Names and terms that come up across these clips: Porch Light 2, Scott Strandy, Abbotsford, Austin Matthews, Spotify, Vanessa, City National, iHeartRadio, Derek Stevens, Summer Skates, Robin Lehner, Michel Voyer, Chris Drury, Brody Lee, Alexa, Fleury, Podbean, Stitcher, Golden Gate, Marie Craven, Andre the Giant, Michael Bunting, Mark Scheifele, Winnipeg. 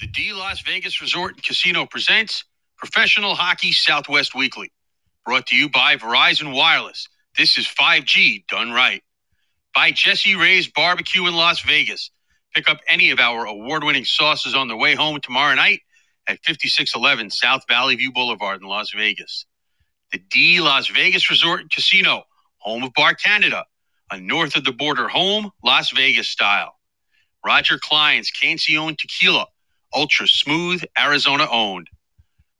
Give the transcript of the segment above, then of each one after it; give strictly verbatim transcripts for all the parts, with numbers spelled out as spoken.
The D Las Vegas Resort and Casino presents Professional Hockey Southwest Weekly, brought to you by Verizon Wireless. This is five G done right. By Jesse Ray's Barbecue in Las Vegas. Pick up any of our award-winning sauces on the way home tomorrow night at fifty-six eleven South Valley View Boulevard in Las Vegas. The D Las Vegas Resort and Casino, home of Bar Canada, a north of the border home, Las Vegas style. Roger Klein's Cancion Tequila, ultra smooth, Arizona owned.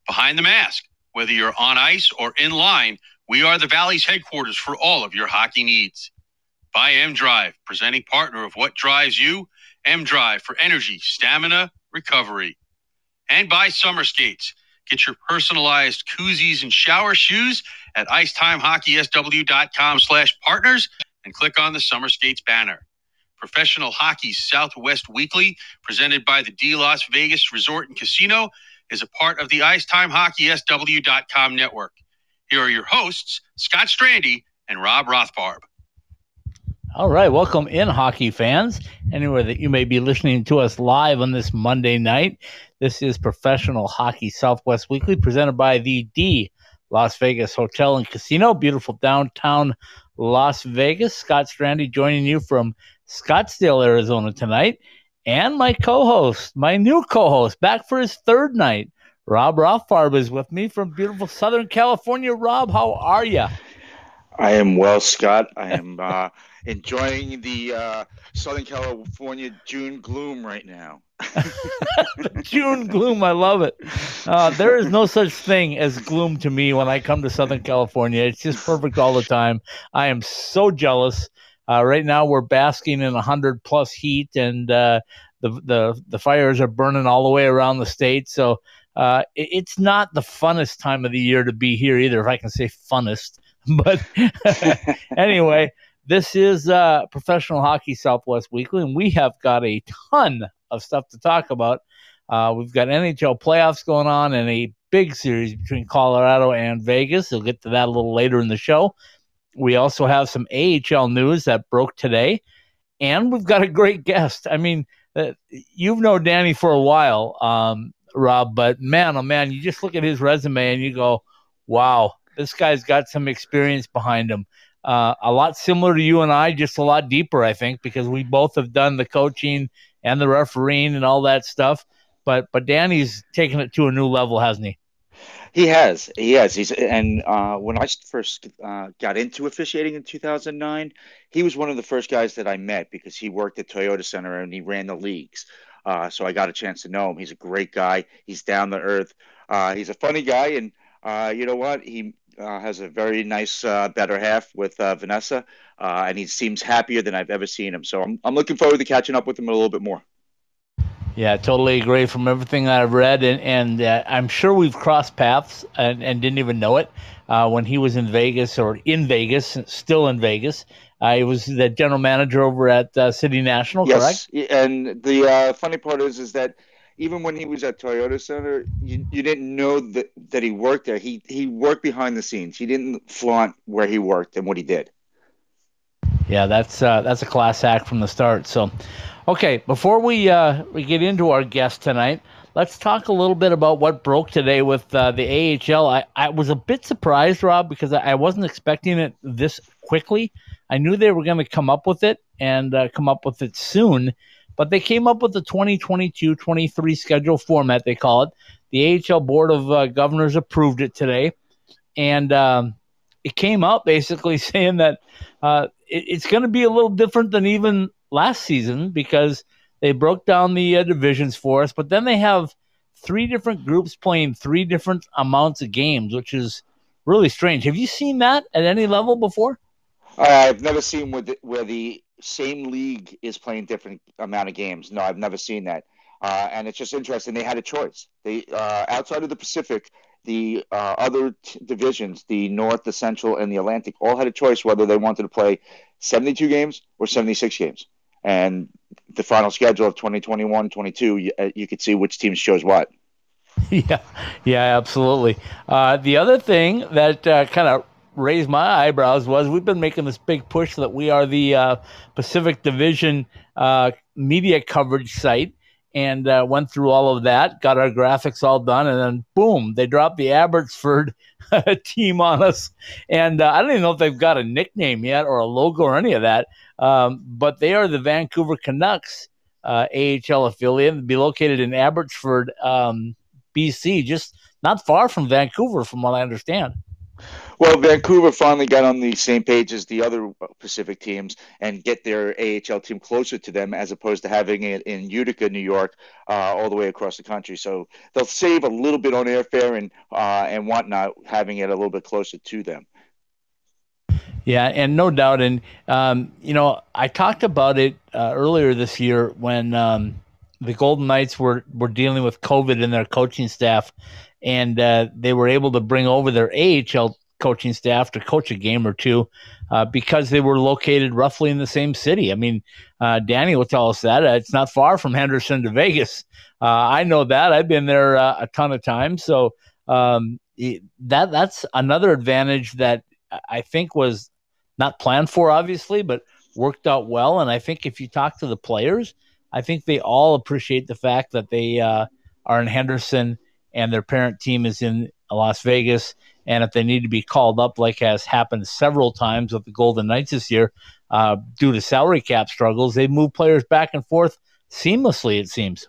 Behind the Mask, whether you're on ice or in line, we are the Valley's headquarters for all of your hockey needs. By M-Drive, presenting partner of What Drives You, M-Drive for energy, stamina, recovery. And by Summer Skates, get your personalized koozies and shower shoes at ice time hockey s w dot com slash partners and click on the Summer Skates banner. Professional Hockey Southwest Weekly, presented by the D Las Vegas Resort and Casino, is a part of the Ice Time Hockey S W dot com network. Here are your hosts, Scott Strandy and Rob Rothfarb. All right, welcome in, hockey fans. Anywhere that you may be listening to us live on this Monday night, this is Professional Hockey Southwest Weekly, presented by the D Las Vegas Hotel and Casino, beautiful downtown Las Vegas. Scott Strandy joining you from Scottsdale, Arizona tonight, and my co-host, my new co-host, back for his third night, Rob Rothfarb is with me from beautiful Southern California. Rob, how are you? I am well, Scott. I am uh, enjoying the uh, Southern California June gloom right now. June gloom, I love it. Uh, there is no such thing as gloom to me when I come to Southern California. It's just perfect all the time. I am so jealous. Uh, right now, we're basking in one hundred plus heat, and uh, the, the the fires are burning all the way around the state. So uh, it, it's not the funnest time of the year to be here either, if I can say funnest. But anyway, this is uh, Professional Hockey Southwest Weekly, and we have got a ton of stuff to talk about. Uh, we've got N H L playoffs going on and a big series between Colorado and Vegas. We'll get to that a little later in the show. We also have some A H L news that broke today, and we've got a great guest. I mean, uh, you've known Danny for a while, um, Rob, but man, oh man, you just look at his resume and you go, wow, this guy's got some experience behind him. Uh, a lot similar to you and I, just a lot deeper, I think, because we both have done the coaching and the refereeing and all that stuff. But but Danny's taken it to a new level, hasn't he? He has, he has. He's, and uh, when I first uh, got into officiating in two thousand nine, he was one of the first guys that I met because he worked at Toyota Center and he ran the leagues. Uh, so I got a chance to know him. He's a great guy. He's down to earth. Uh, he's a funny guy. And uh, you know what? He uh, has a very nice uh, better half with uh, Vanessa, uh, and he seems happier than I've ever seen him. So I'm I'm looking forward to catching up with him a little bit more. Yeah, totally agree from everything that I've read, and, and uh, I'm sure we've crossed paths and, and didn't even know it uh, when he was in Vegas, or in Vegas, still in Vegas. Uh, he was the general manager over at uh, City National, yes, correct? Yes, and the uh, funny part is is that even when he was at Toyota Center, you, you didn't know that, that he worked there. He, he worked behind the scenes. He didn't flaunt where he worked and what he did. Yeah, that's uh, that's a class act from the start, so... Okay, before we uh, we get into our guest tonight, let's talk a little bit about what broke today with uh, the A H L. I, I was a bit surprised, Rob, because I wasn't expecting it this quickly. I knew they were going to come up with it and uh, come up with it soon, but they came up with the twenty twenty-two twenty-three schedule format, they call it. The A H L Board of uh, Governors approved it today, and um, it came out basically saying that uh, it, it's going to be a little different than even last season, because they broke down the uh, divisions for us, but then they have three different groups playing three different amounts of games, which is really strange. Have you seen that at any level before? Uh, I've never seen where the, where the same league is playing different amount of games. No, I've never seen that. Uh, and it's just interesting. They had a choice. They uh, outside of the Pacific, the uh, other t- divisions, the North, the Central, and the Atlantic, all had a choice whether they wanted to play seventy-two games or seventy-six games. And the final schedule of twenty twenty-one twenty-two, you, you could see which teams chose what. Yeah, yeah, absolutely. Uh, the other thing that uh, kind of raised my eyebrows was we've been making this big push that we are the uh, Pacific Division uh, media coverage site. and uh, went through all of that, got our graphics all done, and then boom, they dropped the Abbotsford team on us. And uh, I don't even know if they've got a nickname yet or a logo or any of that, um, but they are the Vancouver Canucks uh, A H L affiliate. They'll be located in Abbotsford, um, B C, just not far from Vancouver, from what I understand. Well, Vancouver finally got on the same page as the other Pacific teams and get their A H L team closer to them, as opposed to having it in Utica, New York, uh, all the way across the country. So they'll save a little bit on airfare and uh, and whatnot, having it a little bit closer to them. Yeah, and no doubt. And, um, you know, I talked about it uh, earlier this year when um, the Golden Knights were, were dealing with COVID in their coaching staff. And uh, they were able to bring over their A H L coaching staff to coach a game or two uh, because they were located roughly in the same city. I mean, uh, Danny will tell us that. Uh, it's not far from Henderson to Vegas. Uh, I know that. I've been there uh, a ton of times. So um, it, that that's another advantage that I think was not planned for, obviously, but worked out well. And I think if you talk to the players, I think they all appreciate the fact that they uh, are in Henderson and their parent team is in Las Vegas, and if they need to be called up, like has happened several times with the Golden Knights this year, uh, due to salary cap struggles, they move players back and forth seamlessly, it seems.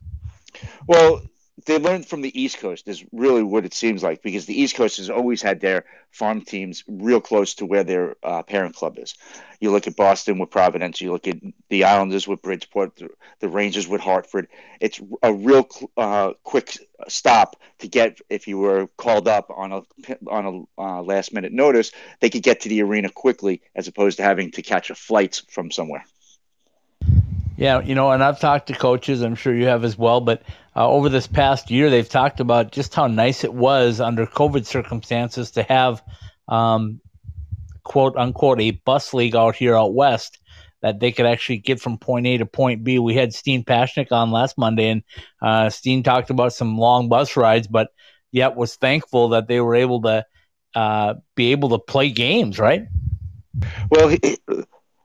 Well, they learned from the East Coast is really what it seems like, because the East Coast has always had their farm teams real close to where their uh, parent club is. You look at Boston with Providence, you look at the Islanders with Bridgeport, the, the Rangers with Hartford. It's a real uh, quick stop to get, if you were called up on a on a uh, last minute notice, they could get to the arena quickly, as opposed to having to catch a flight from somewhere. Yeah, you know, and I've talked to coaches, I'm sure you have as well, but uh, over this past year, they've talked about just how nice it was under COVID circumstances to have, um, quote unquote, a bus league out here out west that they could actually get from point A to point B. We had Steen Pashnik on last Monday, and uh, Steen talked about some long bus rides, but yet was thankful that they were able to uh, be able to play games, right? Well, he...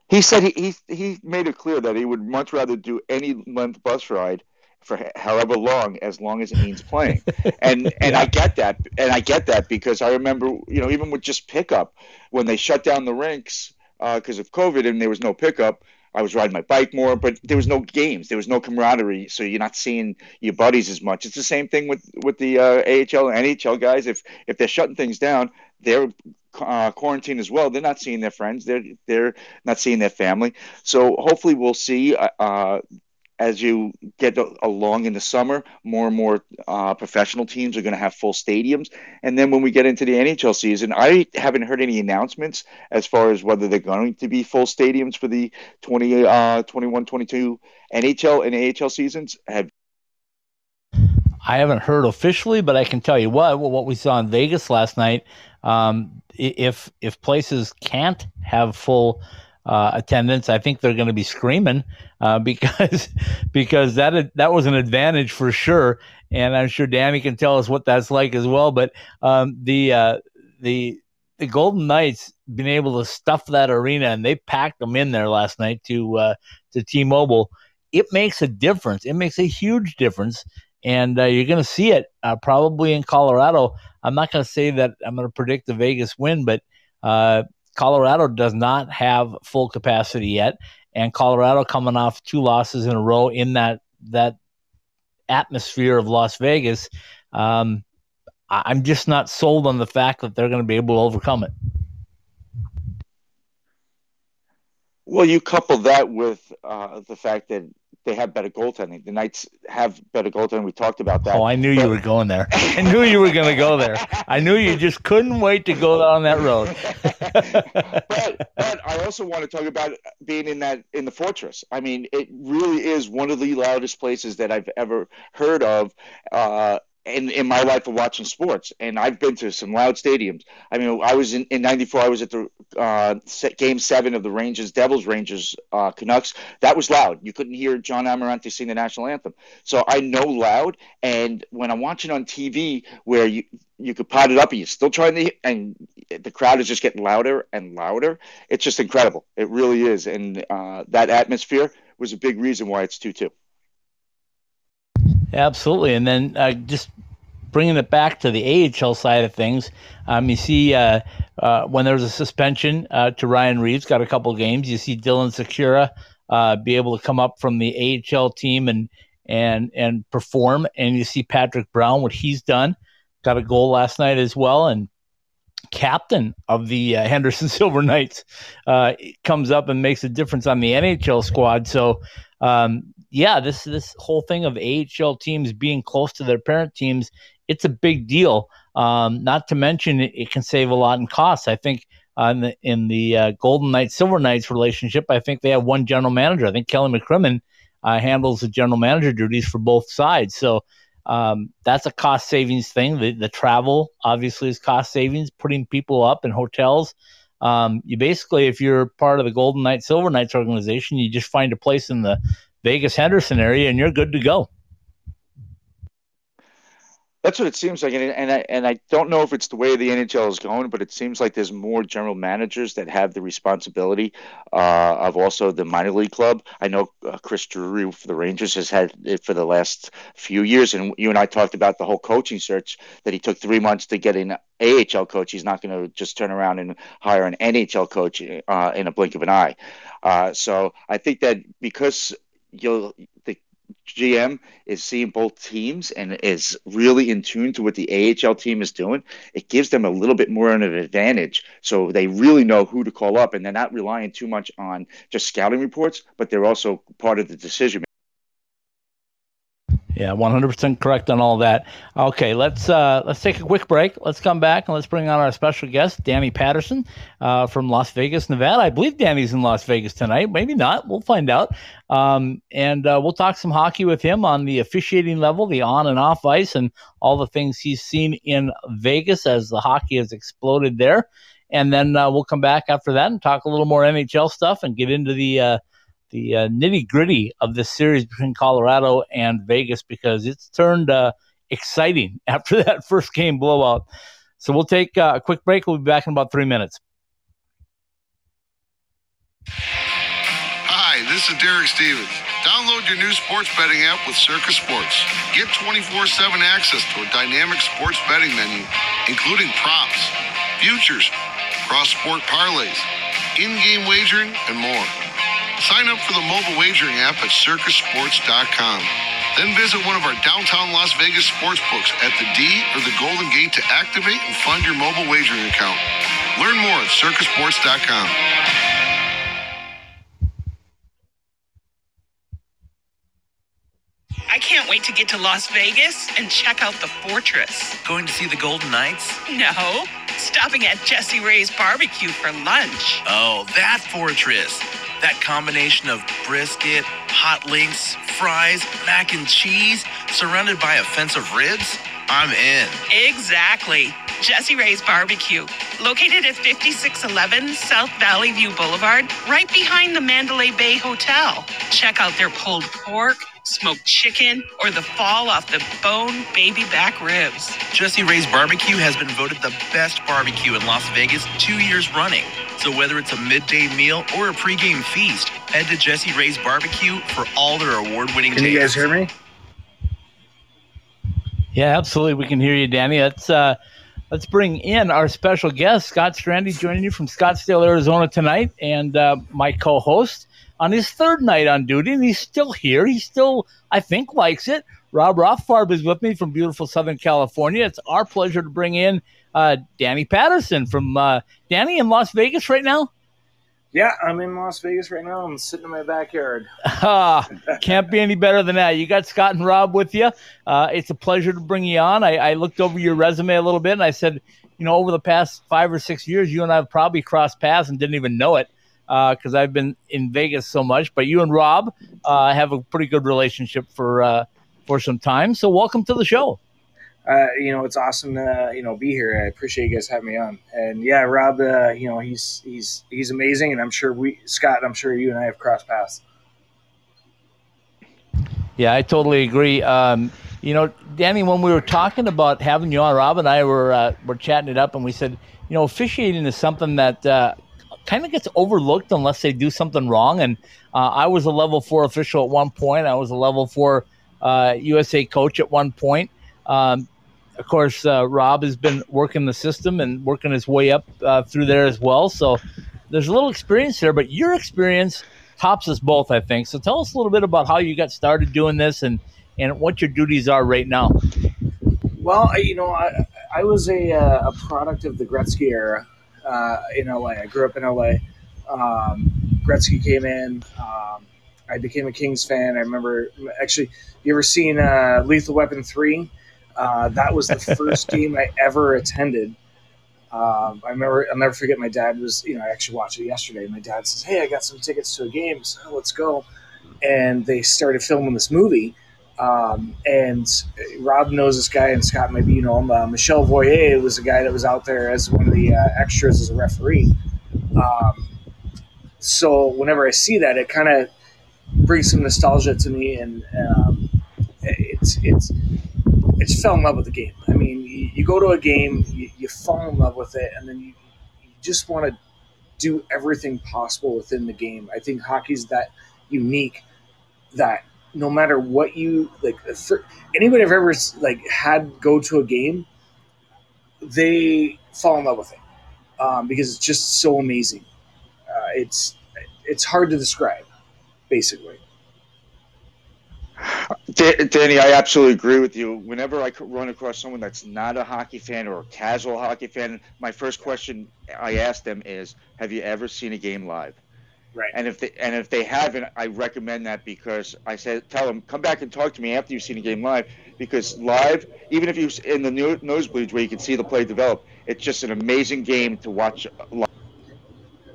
He said he, he he made it clear that he would much rather do any length bus ride for however long, as long as it means playing. And and yeah. I get that, and I get that because I remember, you know, even with just pickup, when they shut down the rinks because uh, of COVID and there was no pickup, I was riding my bike more, but there was no games, there was no camaraderie, so you're not seeing your buddies as much. It's the same thing with with the uh, A H L and N H L guys. If if they're shutting things down, they're Uh, quarantine as well. They're not seeing their friends. They're they're not seeing their family. So hopefully we'll see uh, uh, as you get along in the summer, more and more uh, professional teams are going to have full stadiums. And then when we get into the N H L season, I haven't heard any announcements as far as whether they're going to be full stadiums for the twenty, uh, twenty-one, twenty-two N H L and A H L seasons. Have I haven't heard officially, but I can tell you what, what we saw in Vegas last night, um, if if places can't have full uh, attendance, I think they're going to be screaming uh, because because that that was an advantage for sure. And I'm sure Danny can tell us what that's like as well. But um, the, uh, the, the Golden Knights been able to stuff that arena, and they packed them in there last night to uh, to T-Mobile. It makes a difference. It makes a huge difference. And uh, you're going to see it uh, probably in Colorado. I'm not going to say that I'm going to predict the Vegas win, but uh, Colorado does not have full capacity yet. And Colorado coming off two losses in a row in that that atmosphere of Las Vegas, um, I'm just not sold on the fact that they're going to be able to overcome it. Well, you couple that with uh, the fact that they have better goaltending. The Knights have better goaltending. We talked about that. Oh, I knew but... you were going there. I knew you were going to go there. I knew you just couldn't wait to go down that road. but, but I also want to talk about being in that in the fortress. I mean, it really is one of the loudest places that I've ever heard of uh, in, in my life of watching sports. And I've been to some loud stadiums. I mean, I was in, in ninety-four, I was at the uh, game seven of the Rangers, Devils, Rangers, uh, Canucks. That was loud. You couldn't hear John Amarante sing the national anthem. So I know loud. And when I'm watching on T V where you, you could pot it up and you're still trying to, and the crowd is just getting louder and louder. It's just incredible. It really is. And uh, that atmosphere was a big reason why it's two two. Absolutely. And then uh, just bringing it back to the A H L side of things, um, you see uh, uh, when there was a suspension uh, to Ryan Reaves, got a couple of games. You see Dylan Secura uh, be able to come up from the A H L team and and and perform. And you see Patrick Brown, what he's done, got a goal last night as well. And captain of the uh, Henderson Silver Knights uh, comes up and makes a difference on the N H L squad. So, um, yeah, this this whole thing of A H L teams being close to their parent teams, it's a big deal. Um, not to mention it, it can save a lot in costs. I think on the, in the uh, Golden Knights, Silver Knights relationship, I think they have one general manager. I think Kelly McCrimmon uh, handles the general manager duties for both sides. So, Um, that's a cost savings thing. The, the travel obviously is cost savings, putting people up in hotels. Um, you basically, if you're part of the Golden Knights, Silver Knights organization, you just find a place in the Vegas Henderson area and you're good to go. That's what it seems like. And, and I, and I don't know if it's the way the N H L is going, but it seems like there's more general managers that have the responsibility uh, of also the minor league club. I know uh, Chris Drury for the Rangers has had it for the last few years. And you and I talked about the whole coaching search that he took three months to get an A H L coach. He's not going to just turn around and hire an N H L coach uh, in a blink of an eye. Uh, so I think that because you'll the, G M is seeing both teams and is really in tune to what the A H L team is doing, it gives them a little bit more of an advantage. So they really know who to call up, and they're not relying too much on just scouting reports, but they're also part of the decision. Yeah, one hundred percent correct on all that. Okay, let's uh, let's take a quick break. Let's come back and let's bring on our special guest, Danny Patterson uh, from Las Vegas, Nevada. I believe Danny's in Las Vegas tonight. Maybe not. We'll find out. Um, and uh, we'll talk some hockey with him on the officiating level, the on and off ice, and all the things he's seen in Vegas as the hockey has exploded there. And then uh, we'll come back after that and talk a little more N H L stuff and get into the uh, – the uh, nitty-gritty of this series between Colorado and Vegas, because it's turned uh, exciting after that first game blowout. So we'll take uh, a quick break. We'll be back in about three minutes. Hi, this is Derek Stevens. Download your new sports betting app with Circus Sports. Get twenty-four seven access to a dynamic sports betting menu, including props, futures, cross-sport parlays, in-game wagering, and more. Sign up for the mobile wagering app at circus sports dot com. Then visit one of our downtown Las Vegas sports books at the D or the Golden Gate to activate and fund your mobile wagering account. Learn more at circus sports dot com. I can't wait to get to Las Vegas and check out the Fortress. Going to see the Golden Knights? No. Stopping at Jesse Ray's Barbecue for lunch. Oh, that Fortress. That combination of brisket, hot links, fries, mac and cheese, surrounded by a fence of ribs? I'm in. Exactly. Jesse Ray's Barbecue, located at fifty-six eleven South Valley View Boulevard, right behind the Mandalay Bay Hotel. Check out their pulled pork, smoked chicken, or the fall off the bone baby back ribs. Jesse Ray's Barbecue has been voted the best barbecue in Las Vegas two years running. So whether it's a midday meal or a pregame feast, head to Jesse Ray's Barbecue for all their award-winning tastes. Can you guys hear me? Yeah, absolutely. We can hear you, Danny. Let's, uh, let's bring in our special guest, Scott Strandy, joining you from Scottsdale, Arizona tonight, and uh, my co-host on his third night on duty, and he's still here. He still, I think, likes it. Rob Rothfarb is with me from beautiful Southern California. It's our pleasure to bring in uh, Danny Patterson from uh, Danny in Las Vegas right now. Yeah, I'm in Las Vegas right now. I'm sitting in my backyard. Ah, can't be any better than that. You got Scott and Rob with you. Uh, it's a pleasure to bring you on. I, I looked over your resume a little bit, and I said, you know, over the past five or six years, you and I have probably crossed paths and didn't even know it. Because uh, I've been in Vegas so much, but you and Rob uh, have a pretty good relationship for uh, for some time. So welcome to the show. Uh, you know, it's awesome to you know be here. I appreciate you guys having me on. And yeah, Rob, uh, you know he's he's he's amazing, and I'm sure we Scott, I'm sure you and I have crossed paths. Yeah, I totally agree. Um, you know, Danny, when we were talking about having you on, Rob and I were uh, were chatting it up, and we said, you know, officiating is something that. Uh, kind of gets overlooked unless they do something wrong. And uh, I was a level four official at one point. I was a level four uh, U S A coach at one point. Um, of course, uh, Rob has been working the system and working his way up uh, through there as well. So there's a little experience there, but your experience tops us both, I think. So tell us a little bit about how you got started doing this and, and what your duties are right now. Well, you know, I, I was a, a product of the Gretzky era uh, in L A. I grew up in L A. Um, Gretzky came in. Um, I became a Kings fan. I remember, actually, you ever seen uh, Lethal Weapon three? Uh, that was the first game I ever attended. Um, I remember, I'll never forget. My dad was, you know, I actually watched it yesterday. My dad says, "Hey, I got some tickets to a game, so let's go." And they started filming this movie. Um, and Rob knows this guy, and Scott maybe you know him. Uh, Michel Voyer was the guy that was out there as one of the uh, extras as a referee. Um, so whenever I see that, it kind of brings some nostalgia to me, and um, it's it's. I just fell in love with the game. I mean, you, you go to a game, you, you fall in love with it, and then you, you just want to do everything possible within the game. I think hockey's that unique that no matter what you like, for anybody I've ever like had go to a game, they fall in love with it um, because it's just so amazing. Uh, it's it's hard to describe, basically. Danny, I absolutely agree with you. Whenever I run across someone that's not a hockey fan or a casual hockey fan, my first question I ask them is, have you ever seen a game live? Right. And if they, and if they haven't, I recommend that, because I said, tell them, come back and talk to me after you've seen a game live, because live, even if you're in the nosebleeds where you can see the play develop, it's just an amazing game to watch live.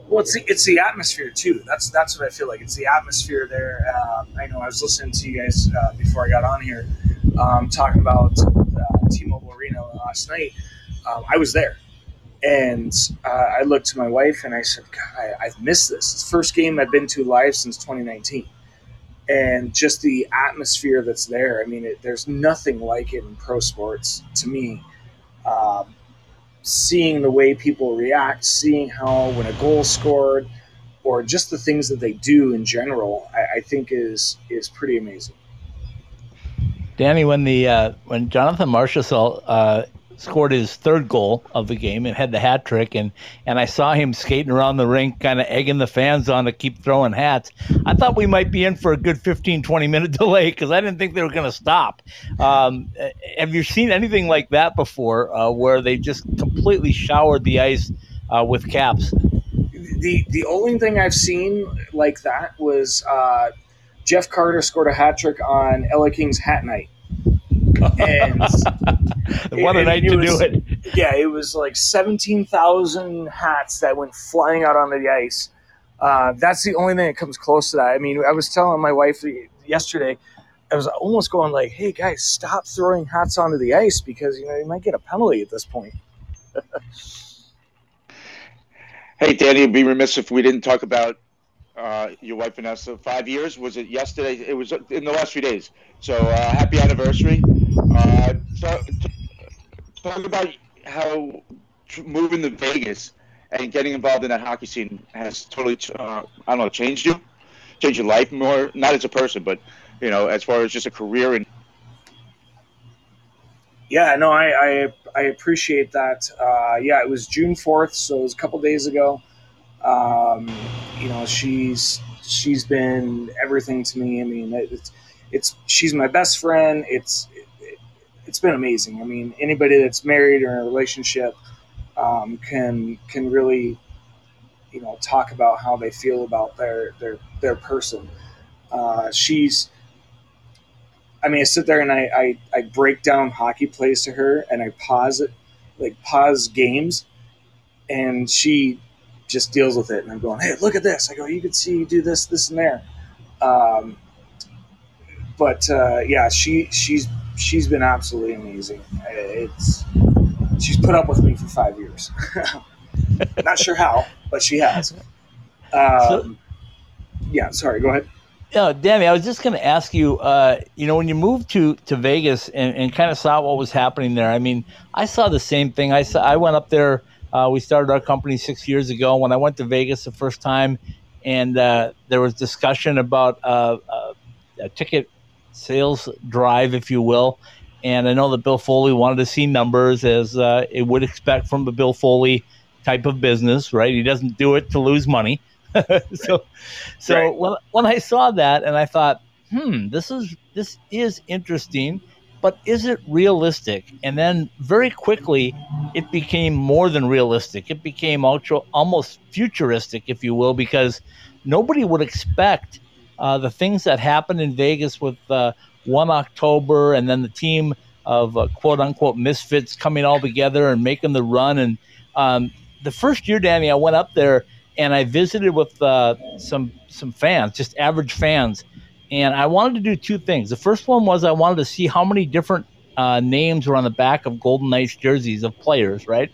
Well, it's the, it's the atmosphere, too. That's that's what I feel like. It's the atmosphere there. Uh, I know I was listening to you guys uh, before I got on here um, talking about uh, T-Mobile Arena last night. Um, I was there, and uh, I looked to my wife, and I said, God, I, I've missed this. It's the first game I've been to live since twenty nineteen. And just the atmosphere that's there, I mean, it, there's nothing like it in pro sports to me. Um seeing the way people react, seeing how when a goal scored, or just the things that they do in general, I, I think is is pretty amazing. Danny, when the uh, when Jonathan Marchessault uh, scored his third goal of the game and had the hat trick, and, and I saw him skating around the rink, kind of egging the fans on to keep throwing hats, I thought we might be in for a good fifteen, twenty-minute delay because I didn't think they were going to stop. Um, have you seen anything like that before uh, where they just completely showered the ice uh, with caps? The the only thing I've seen like that was uh, Jeff Carter scored a hat trick on L A Kings Hat Night. And what a night to was, do it. Yeah, it was like seventeen thousand hats that went flying out onto the ice. Uh, that's the only thing that comes close to that. I mean, I was telling my wife yesterday, I was almost going like, hey, guys, stop throwing hats onto the ice because, you know, you might get a penalty at this point. Hey, Danny, it'd be remiss if we didn't talk about Uh, your wife Vanessa, five years was it yesterday? It was in the last few days. So uh, happy anniversary! Uh, talk, talk about how moving to Vegas and getting involved in that hockey scene has totally, uh, I don't know, changed you, changed your life more. Not as a person, but you know, as far as just a career. And yeah, no, I I, I appreciate that. Uh, yeah, it was June fourth, so it was a couple days ago. Um, you know, she's, she's been everything to me. I mean, it's, it's, she's my best friend. It's, it, it's been amazing. I mean, anybody that's married or in a relationship, um, can, can really, you know, talk about how they feel about their, their, their person. Uh, she's, I mean, I sit there and I, I, I break down hockey plays to her and I pause it, like pause games, and she just deals with it. And I'm going, hey, look at this. I go, you could see you do this, this, and there. Um, but, uh, yeah, she, she's, she's been absolutely amazing. It's, she's put up with me for five years. Not sure how, but she has. Um, yeah, sorry, go ahead. No, Danny, I was just going to ask you, uh, you know, when you moved to, to Vegas and, and kind of saw what was happening there, I mean, I saw the same thing. I saw, I went up there. Uh, we started our company six years ago. When I went to Vegas the first time, and uh, there was discussion about uh, uh, a ticket sales drive, if you will. And I know that Bill Foley wanted to see numbers, as uh, it would expect from the Bill Foley type of business, right? He doesn't do it to lose money. so, right. so right. when when I saw that, and I thought, hmm, this is this is interesting, but is it realistic? And then very quickly, it became more than realistic. It became ultra, almost futuristic, if you will, because nobody would expect uh, the things that happened in Vegas with uh, one October and then the team of uh, quote-unquote misfits coming all together and making the run. And um, the first year, Danny, I went up there and I visited with uh, some some fans, just average fans. And I wanted to do two things. The first one was I wanted to see how many different uh, names were on the back of Golden Knights jerseys of players, right?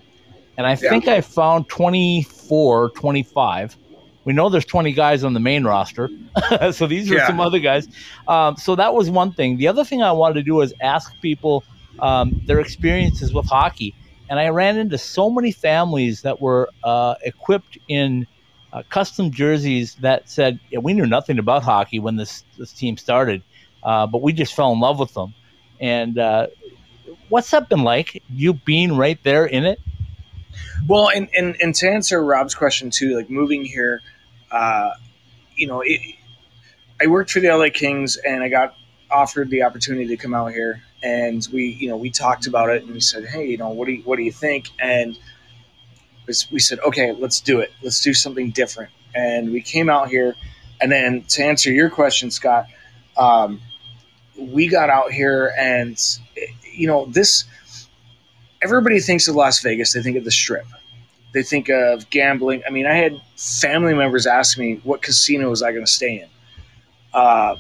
And I yeah. think I found twenty-four, twenty-five. We know there's twenty guys on the main roster, so these are yeah. some other guys. Um, so that was one thing. The other thing I wanted to do was ask people um, their experiences with hockey. And I ran into so many families that were uh, equipped in uh, custom jerseys that said, yeah, we knew nothing about hockey when this, this team started, uh, but we just fell in love with them. And uh, what's that been like, you being right there in it? Well, and, and, and to answer Rob's question, too, like moving here, Uh, you know, it, I worked for the L A Kings and I got offered the opportunity to come out here, and we, you know, we talked about it and we said, hey, you know, what do you, what do you think? And we said, okay, let's do it. Let's do something different. And we came out here, and then to answer your question, Scott, um, we got out here and, you know, this, everybody thinks of Las Vegas. They think of the Strip. They think of gambling. I mean, I had family members ask me, what casino was I going to stay in? Uh,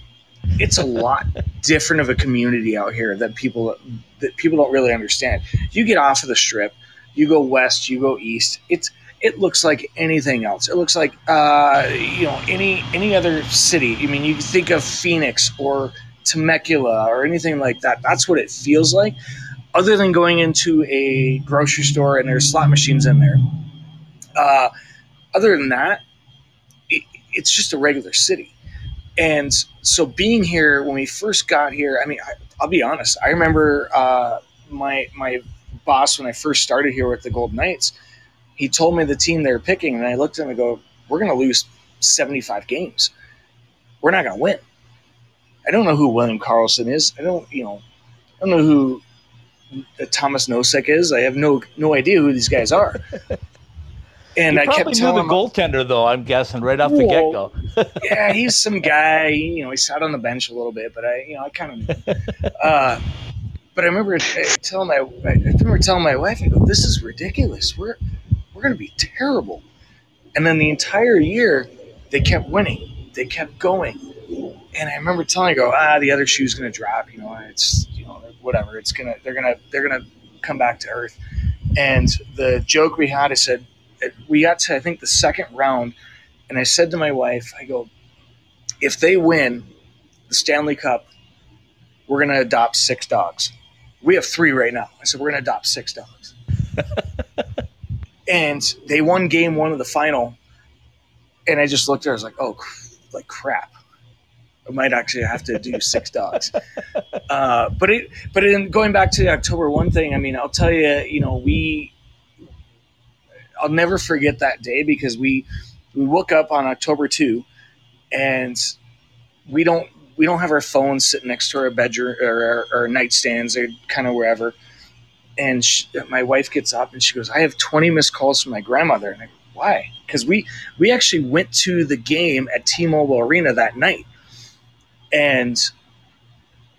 it's a lot different of a community out here that people that people don't really understand. You get off of the Strip, you go west, you go east. It's it looks like anything else. It looks like uh, you know any any other city. I mean, you think of Phoenix or Temecula or anything like that. That's what it feels like, other than going into a grocery store and there's slot machines in there. Uh, other than that, it, it's just a regular city. And so being here, when we first got here, I mean, I, I'll be honest. I remember uh, my my boss, when I first started here with the Golden Knights, he told me the team they were picking, and I looked at him and go, we're going to lose seventy-five games. We're not going to win. I don't know who William Karlsson is. I don't, you know, I don't know who Thomas Nosek is. I have no no idea who these guys are. And you I kept telling him, the goaltender, though, I'm guessing, right off well, the get go. Yeah, he's some guy. You know, he sat on the bench a little bit, but I, you know, I kind of. Uh, but I remember telling my, I remember telling my wife, I go, "This is ridiculous. We're, we're going to be terrible." And then the entire year, they kept winning. They kept going. And I remember telling, I go, "Ah, the other shoe's going to drop. You know, it's, you know, whatever. It's gonna, they're gonna, they're gonna come back to earth." And the joke we had, I said. We got to, I think, the second round, and I said to my wife, I go, if they win the Stanley Cup, we're going to adopt six dogs. We have three right now. I said, we're going to adopt six dogs. And they won game one of the final, and I just looked at her. I was like, oh, like crap. I might actually have to do six dogs. Uh, but it, but in going back to the October first thing, I mean, I'll tell you, you know, we – I'll never forget that day, because we, we woke up on October second, and we don't we don't have our phones sitting next to our bedroom or our, our nightstands or kind of wherever. And she, my wife gets up and she goes, "I have twenty missed calls from my grandmother." And I go, "Why?" Because we we actually went to the game at T-Mobile Arena that night, and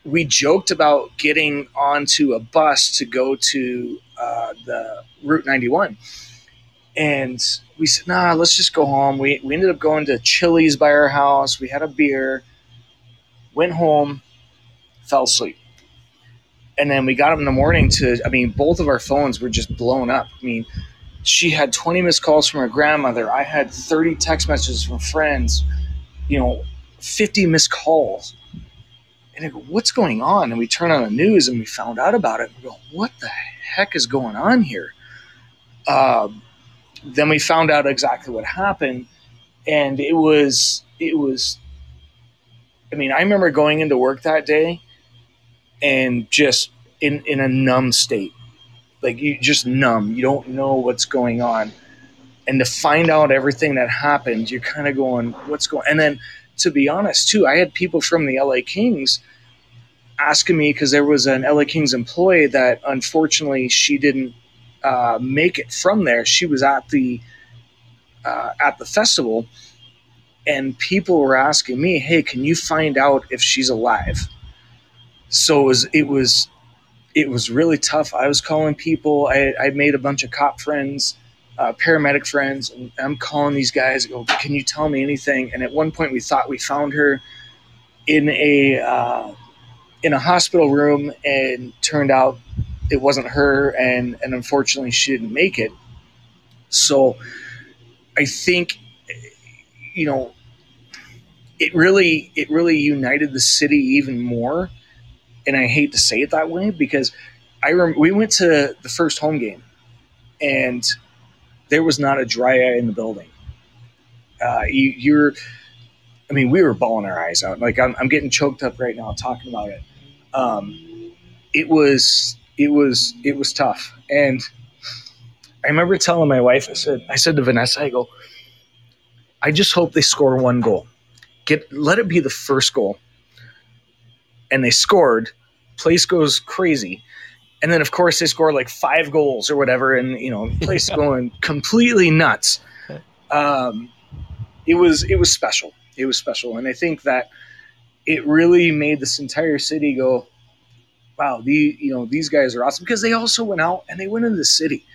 we joked about getting onto a bus to go to uh, the Route ninety-one. And we said, nah, let's just go home. We we ended up going to Chili's by our house. We had a beer, went home, fell asleep. And then we got up in the morning to, I mean, both of our phones were just blown up. I mean, she had twenty missed calls from her grandmother. I had thirty text messages from friends, you know, fifty missed calls. And I go, what's going on? And we turned on the news and we found out about it. We go, what the heck is going on here? Um. Then we found out exactly what happened, and it was it was I mean, I remember going into work that day and just in, in a numb state. Like, you just numb. You don't know what's going on. And to find out everything that happened, you're kind of going, what's going on? And then, to be honest, too, I had people from the L A Kings asking me, because there was an L A Kings employee that, unfortunately, she didn't uh, make it from there. She was at the uh, at the festival, and people were asking me, hey, can you find out if she's alive? So it was it was, it was really tough. I was calling people. I, I made a bunch of cop friends, Uh, paramedic friends, and I'm calling these guys, go, can you tell me anything? And at one point we thought we found her in a uh, in a hospital room, and turned out it wasn't her, and, and unfortunately she didn't make it. So I think, you know, it really it really united the city even more, and I hate to say it that way, because I rem- we went to the first home game, and there was not a dry eye in the building. Uh, you, you're, I mean, we were bawling our eyes out. Like, I'm, I'm getting choked up right now talking about it. Um, it was, it was, it was tough. And I remember telling my wife, I said, I said to Vanessa, I go, I just hope they score one goal. Get, let it be the first goal. And they scored. Place goes crazy. And then, of course, they score like five goals or whatever, and, you know, place going completely nuts. Um, it was it was special. It was special. And I think that it really made this entire city go, wow, the, you know, these guys are awesome. Because they also went out and they went into the city.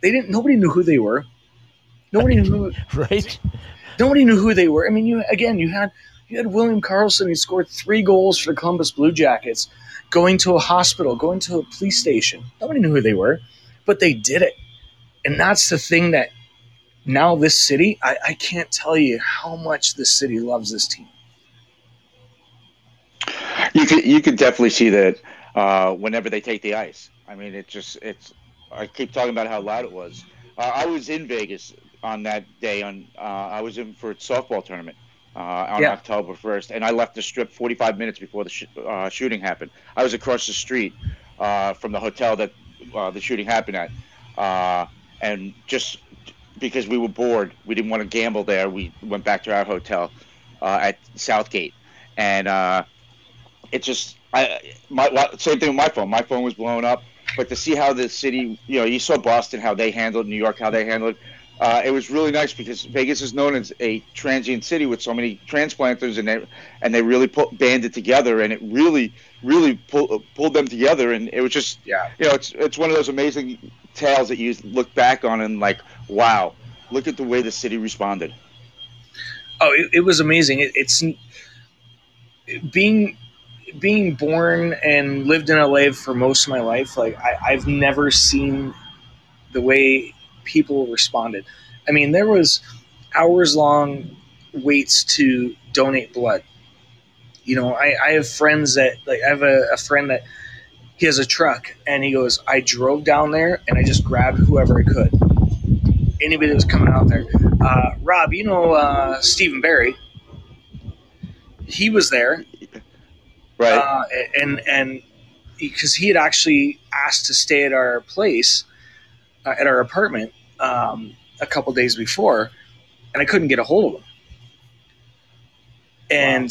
They didn't. Nobody knew who they were. Nobody knew. Right. Nobody knew who they were. I mean, you again, you had you had William Karlsson, who scored three goals for the Columbus Blue Jackets, going to a hospital, going to a police station. Nobody knew who they were, but they did it. And that's the thing that now this city, I, I can't tell you how much this city loves this team. You could, you could definitely see that uh, whenever they take the ice. I mean, it just, it's, I keep talking about how loud it was. Uh, I was in Vegas on that day. On uh, I was in for a softball tournament. Uh, on yeah. October first, and I left the Strip forty-five minutes before the sh- uh, shooting happened. I was across the street uh, from the hotel that uh, the shooting happened at, uh, and just because we were bored, we didn't want to gamble there. We went back to our hotel uh, at Southgate, and uh, it just I my same thing with my phone. My phone was blown up, but to see how the city, you know, you saw Boston how they handled, New York how they handled. Uh, it was really nice because Vegas is known as a transient city with so many transplanters, and they and they really put, banded together, and it really, really pull, pulled them together. And it was just, yeah. you know, it's it's one of those amazing tales that you look back on and like, wow, look at the way the city responded. Oh, it, it was amazing. It, it's being being born and lived in L A for most of my life. Like I, I've never seen the way people responded. I mean, there was hours long waits to donate blood. You know, I, I have friends that like, I have a, a friend that he has a truck, and he goes, I drove down there and I just grabbed whoever I could. Anybody that was coming out there. Uh, Rob, you know, uh, Stephen Barry, he was there. Right. Uh, and, and because he had actually asked to stay at our place, Uh, at our apartment um, a couple days before, and I couldn't get a hold of him. And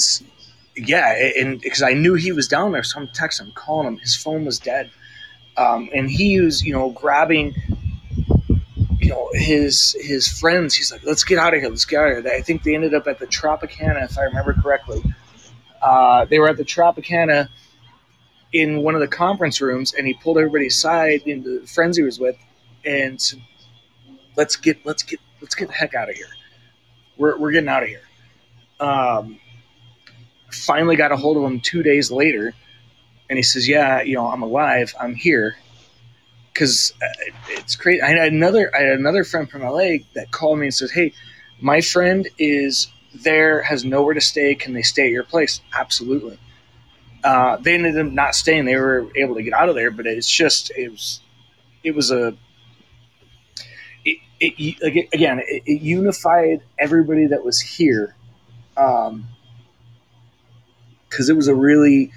yeah, and because I knew he was down there, so I'm texting him, calling him. His phone was dead, um, and he was, you know, grabbing, you know, his his friends. He's like, "Let's get out of here. Let's get out of here." I think they ended up at the Tropicana, if I remember correctly. Uh, they were at the Tropicana in one of the conference rooms, and he pulled everybody aside, and the friends he was with. And let's get let's get let's get the heck out of here. We're we're getting out of here. Um, finally got a hold of him two days later, and he says, "Yeah, you know, I'm alive. I'm here." Because it's crazy. I had another I had another friend from L A that called me and says, "Hey, my friend is there, has nowhere to stay. Can they stay at your place?" Absolutely. Uh, they ended up not staying. They were able to get out of there, but it's just it was it was a It, again, it, it unified everybody that was here, um, because it was a really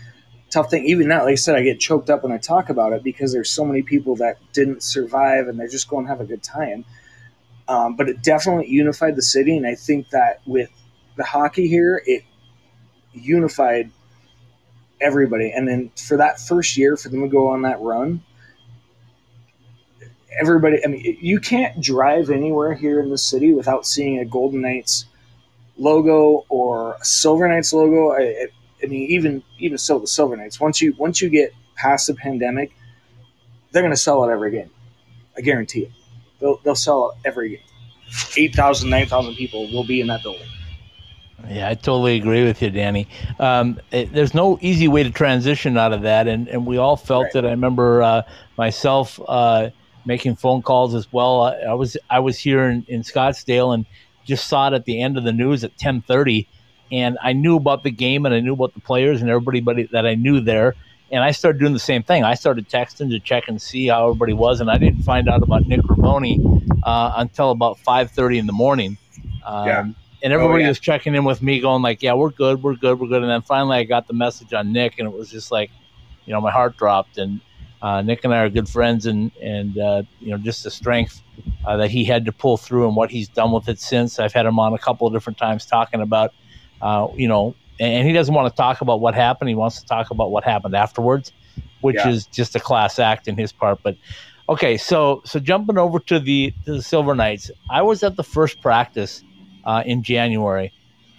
tough thing. Even now, like I said, I get choked up when I talk about it because there's so many people that didn't survive and they're just going to have a good time. Um, but it definitely unified the city, and I think that with the hockey here, it unified everybody. And then for that first year, for them to go on that run, everybody, I mean, you can't drive anywhere here in the city without seeing a Golden Knights logo or a Silver Knights logo. I, I mean, even even so, the Silver Knights, once you once you get past the pandemic, they're going to sell it every game. I guarantee it. They'll, they'll sell every game. eight thousand, nine thousand people will be in that building. Yeah, I totally agree with you, Danny. Um, it, there's no easy way to transition out of that, and, and we all felt right. it. I remember uh, myself uh, making phone calls as well. I, I was I was here in, in Scottsdale and just saw it at the end of the news at ten thirty, and I knew about the game and I knew about the players and everybody that I knew there. And I started doing the same thing. I started texting to check and see how everybody was, and I didn't find out about Nick Ramoni uh, until about five thirty in the morning. Um, yeah. And everybody oh, yeah. was checking in with me going like, yeah, we're good, we're good, we're good. And then finally I got the message on Nick, and it was just like, you know, my heart dropped. And uh, Nick and I are good friends, and, and uh, you know, just the strength uh, that he had to pull through and what he's done with it since. I've had him on a couple of different times talking about, uh, you know, and he doesn't want to talk about what happened. He wants to talk about what happened afterwards, which yeah. is just a class act in his part. But, okay, so so jumping over to the, to the Silver Knights, I was at the first practice uh, in January.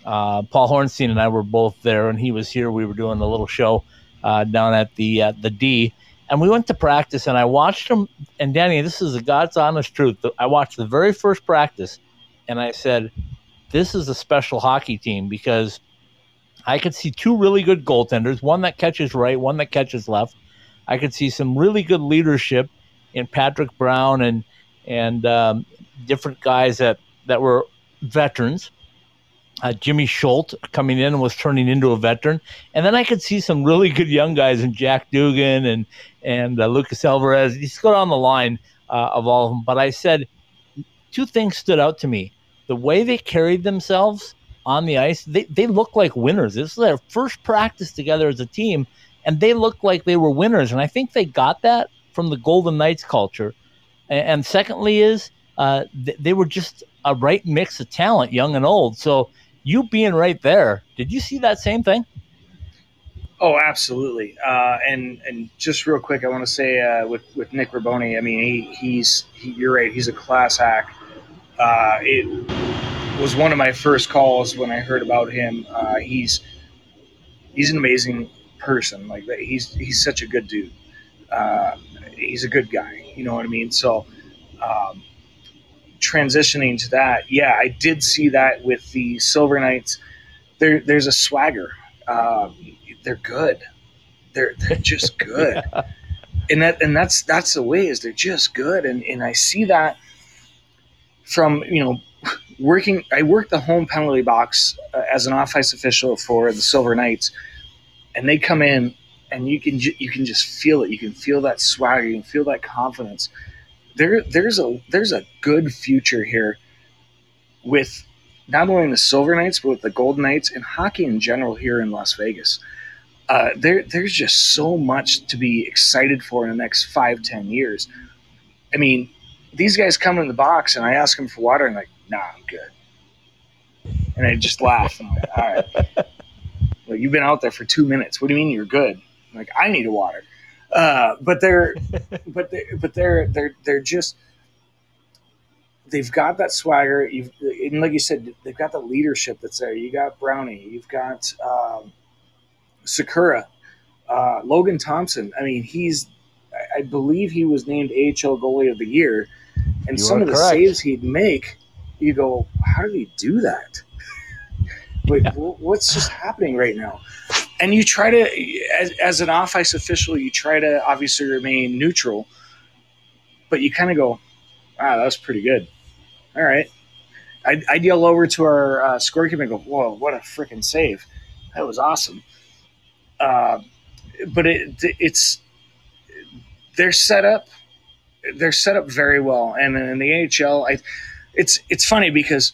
Uh, Paul Hornstein and I were both there, and he was here. We were doing a little show uh, down at the, uh, the D. And we went to practice, and I watched him. And, Danny, this is the God's honest truth. I watched the very first practice, and I said, this is a special hockey team, because – I could see two really good goaltenders, one that catches right, one that catches left. I could see some really good leadership in Patrick Brown and and um, different guys that, that were veterans. Uh, Jimmy Schultz coming in and was turning into a veteran. And then I could see some really good young guys in Jack Dugan and, and uh, Lucas Alvarez. He's got on the line uh, of all of them. But I said, two things stood out to me. The way they carried themselves on the ice, they they look like winners. This is their first practice together as a team, and they looked like they were winners. And I think they got that from the Golden Knights culture. And, and secondly is uh, th- they were just a right mix of talent, young and old. So you being right there, did you see that same thing? Oh, absolutely. Uh, and and just real quick, I want to say uh, with with Nick Ramoni, I mean, he, he's he, you're right. He's a class act. Uh, it. was one of my first calls when I heard about him. Uh, he's he's an amazing person. Like he's he's such a good dude. Uh, he's a good guy. You know what I mean? So um, transitioning to that, yeah, I did see that with the Silver Knights. There, there's a swagger. Uh, they're good. They're they're just good. yeah. And that and that's that's the way is they're just good. And and I see that from you know. Working, I worked the home penalty box uh, as an off ice official for the Silver Knights, and they come in, and you can ju- you can just feel it. You can feel that swagger. You can feel that confidence. There, there's a there's a good future here with not only the Silver Knights but with the Golden Knights and hockey in general here in Las Vegas. Uh, there, there's just so much to be excited for in the next five, ten years. I mean, these guys come in the box, and I ask them for water, and like. Nah, I'm good. And I just laugh. I'm like, all right. Well, you've been out there for two minutes. What do you mean you're good? I'm like, I need a water. Uh, but they're, but they, but they're, they're, they're just. They've got that swagger. You've, and like you said, they've got the leadership that's there. You got Brownie. You've got um, Sakura, uh, Logan Thompson. I mean, he's. I believe he was named A H L Goalie of the Year, and you some of the correct. saves he'd make. You go, how did he do that? Like, yeah. what's just happening right now? And you try to, as, as an off-ice official, you try to obviously remain neutral, but you kind of go, wow, that was pretty good. All right. I'd, I'd yell over to our uh, scorekeeper and go, whoa, what a freaking save. That was awesome. Uh, but it, it's – they're set up. They're set up very well. And in the A H L – I. It's it's funny because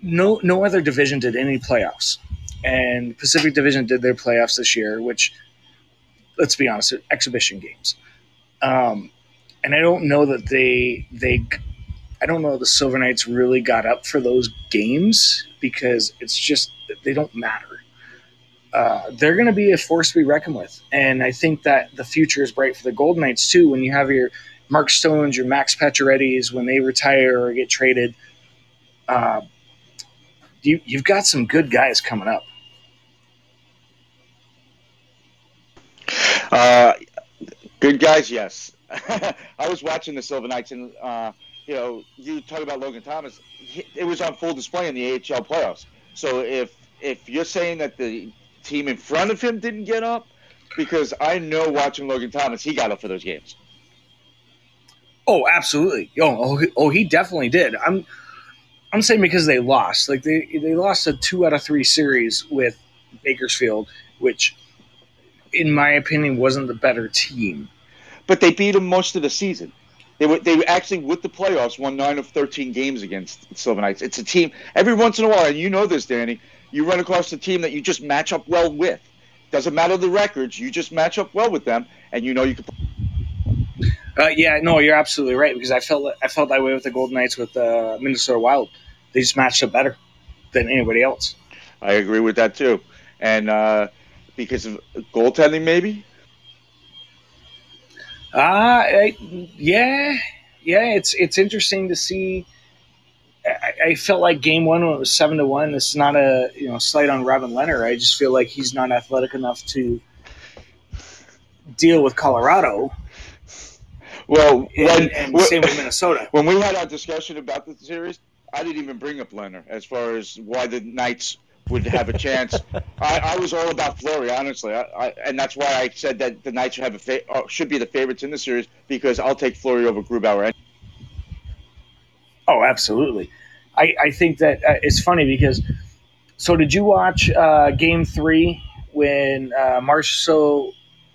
no no other division did any playoffs. and Pacific Division did their playoffs this year, which, let's be honest, are exhibition games. Um, and I don't know that they they I don't know the Silver Knights really got up for those games, because it's just they don't matter. Uh, they're going to be a force to be reckoned with, and I think that the future is bright for the Golden Knights too. When you have your Mark Stones, your Max Pacioretty's, when they retire or get traded, uh, you, you've got some good guys coming up. Uh, good guys, yes. I was watching the Silver Knights, and uh, you know, you talk about Logan Thomas. It was on full display in the A H L playoffs. So if if you're saying that the team in front of him didn't get up, because I know watching Logan Thomas, he got up for those games. Oh, absolutely. Oh, oh, he definitely did. I'm, I'm saying because they lost. Like they, they lost a two out of three series with Bakersfield, which, in my opinion, wasn't the better team. But they beat them most of the season. They were they were actually, with the playoffs, won nine of thirteen games against Silver Knights. It's a team. Every once in a while, and you know this, Danny, you run across a team that you just match up well with. Doesn't matter the records. You just match up well with them, and you know you can. Uh, yeah, no, you're absolutely right, because I felt I felt that way with the Golden Knights with uh, Minnesota Wild. They just matched up better than anybody else. I agree with that too, and uh, because of goaltending, maybe. Ah, uh, yeah, yeah. It's it's interesting to see. I, I felt like game one when it was seven to one. It's not a you know slight on Robin Lehner. I just feel like he's not athletic enough to deal with Colorado. Well, and, when, and when, same with Minnesota. When we had our discussion about the series, I didn't even bring up Leonard as far as why the Knights would have a chance. I, I was all about Fleury, honestly, I, I, and that's why I said that the Knights should have a fa- should be the favorites in the series, because I'll take Fleury over Grubauer. Oh, absolutely. I, I think that uh, it's funny because. So, did you watch uh, Game Three when uh, Marchessault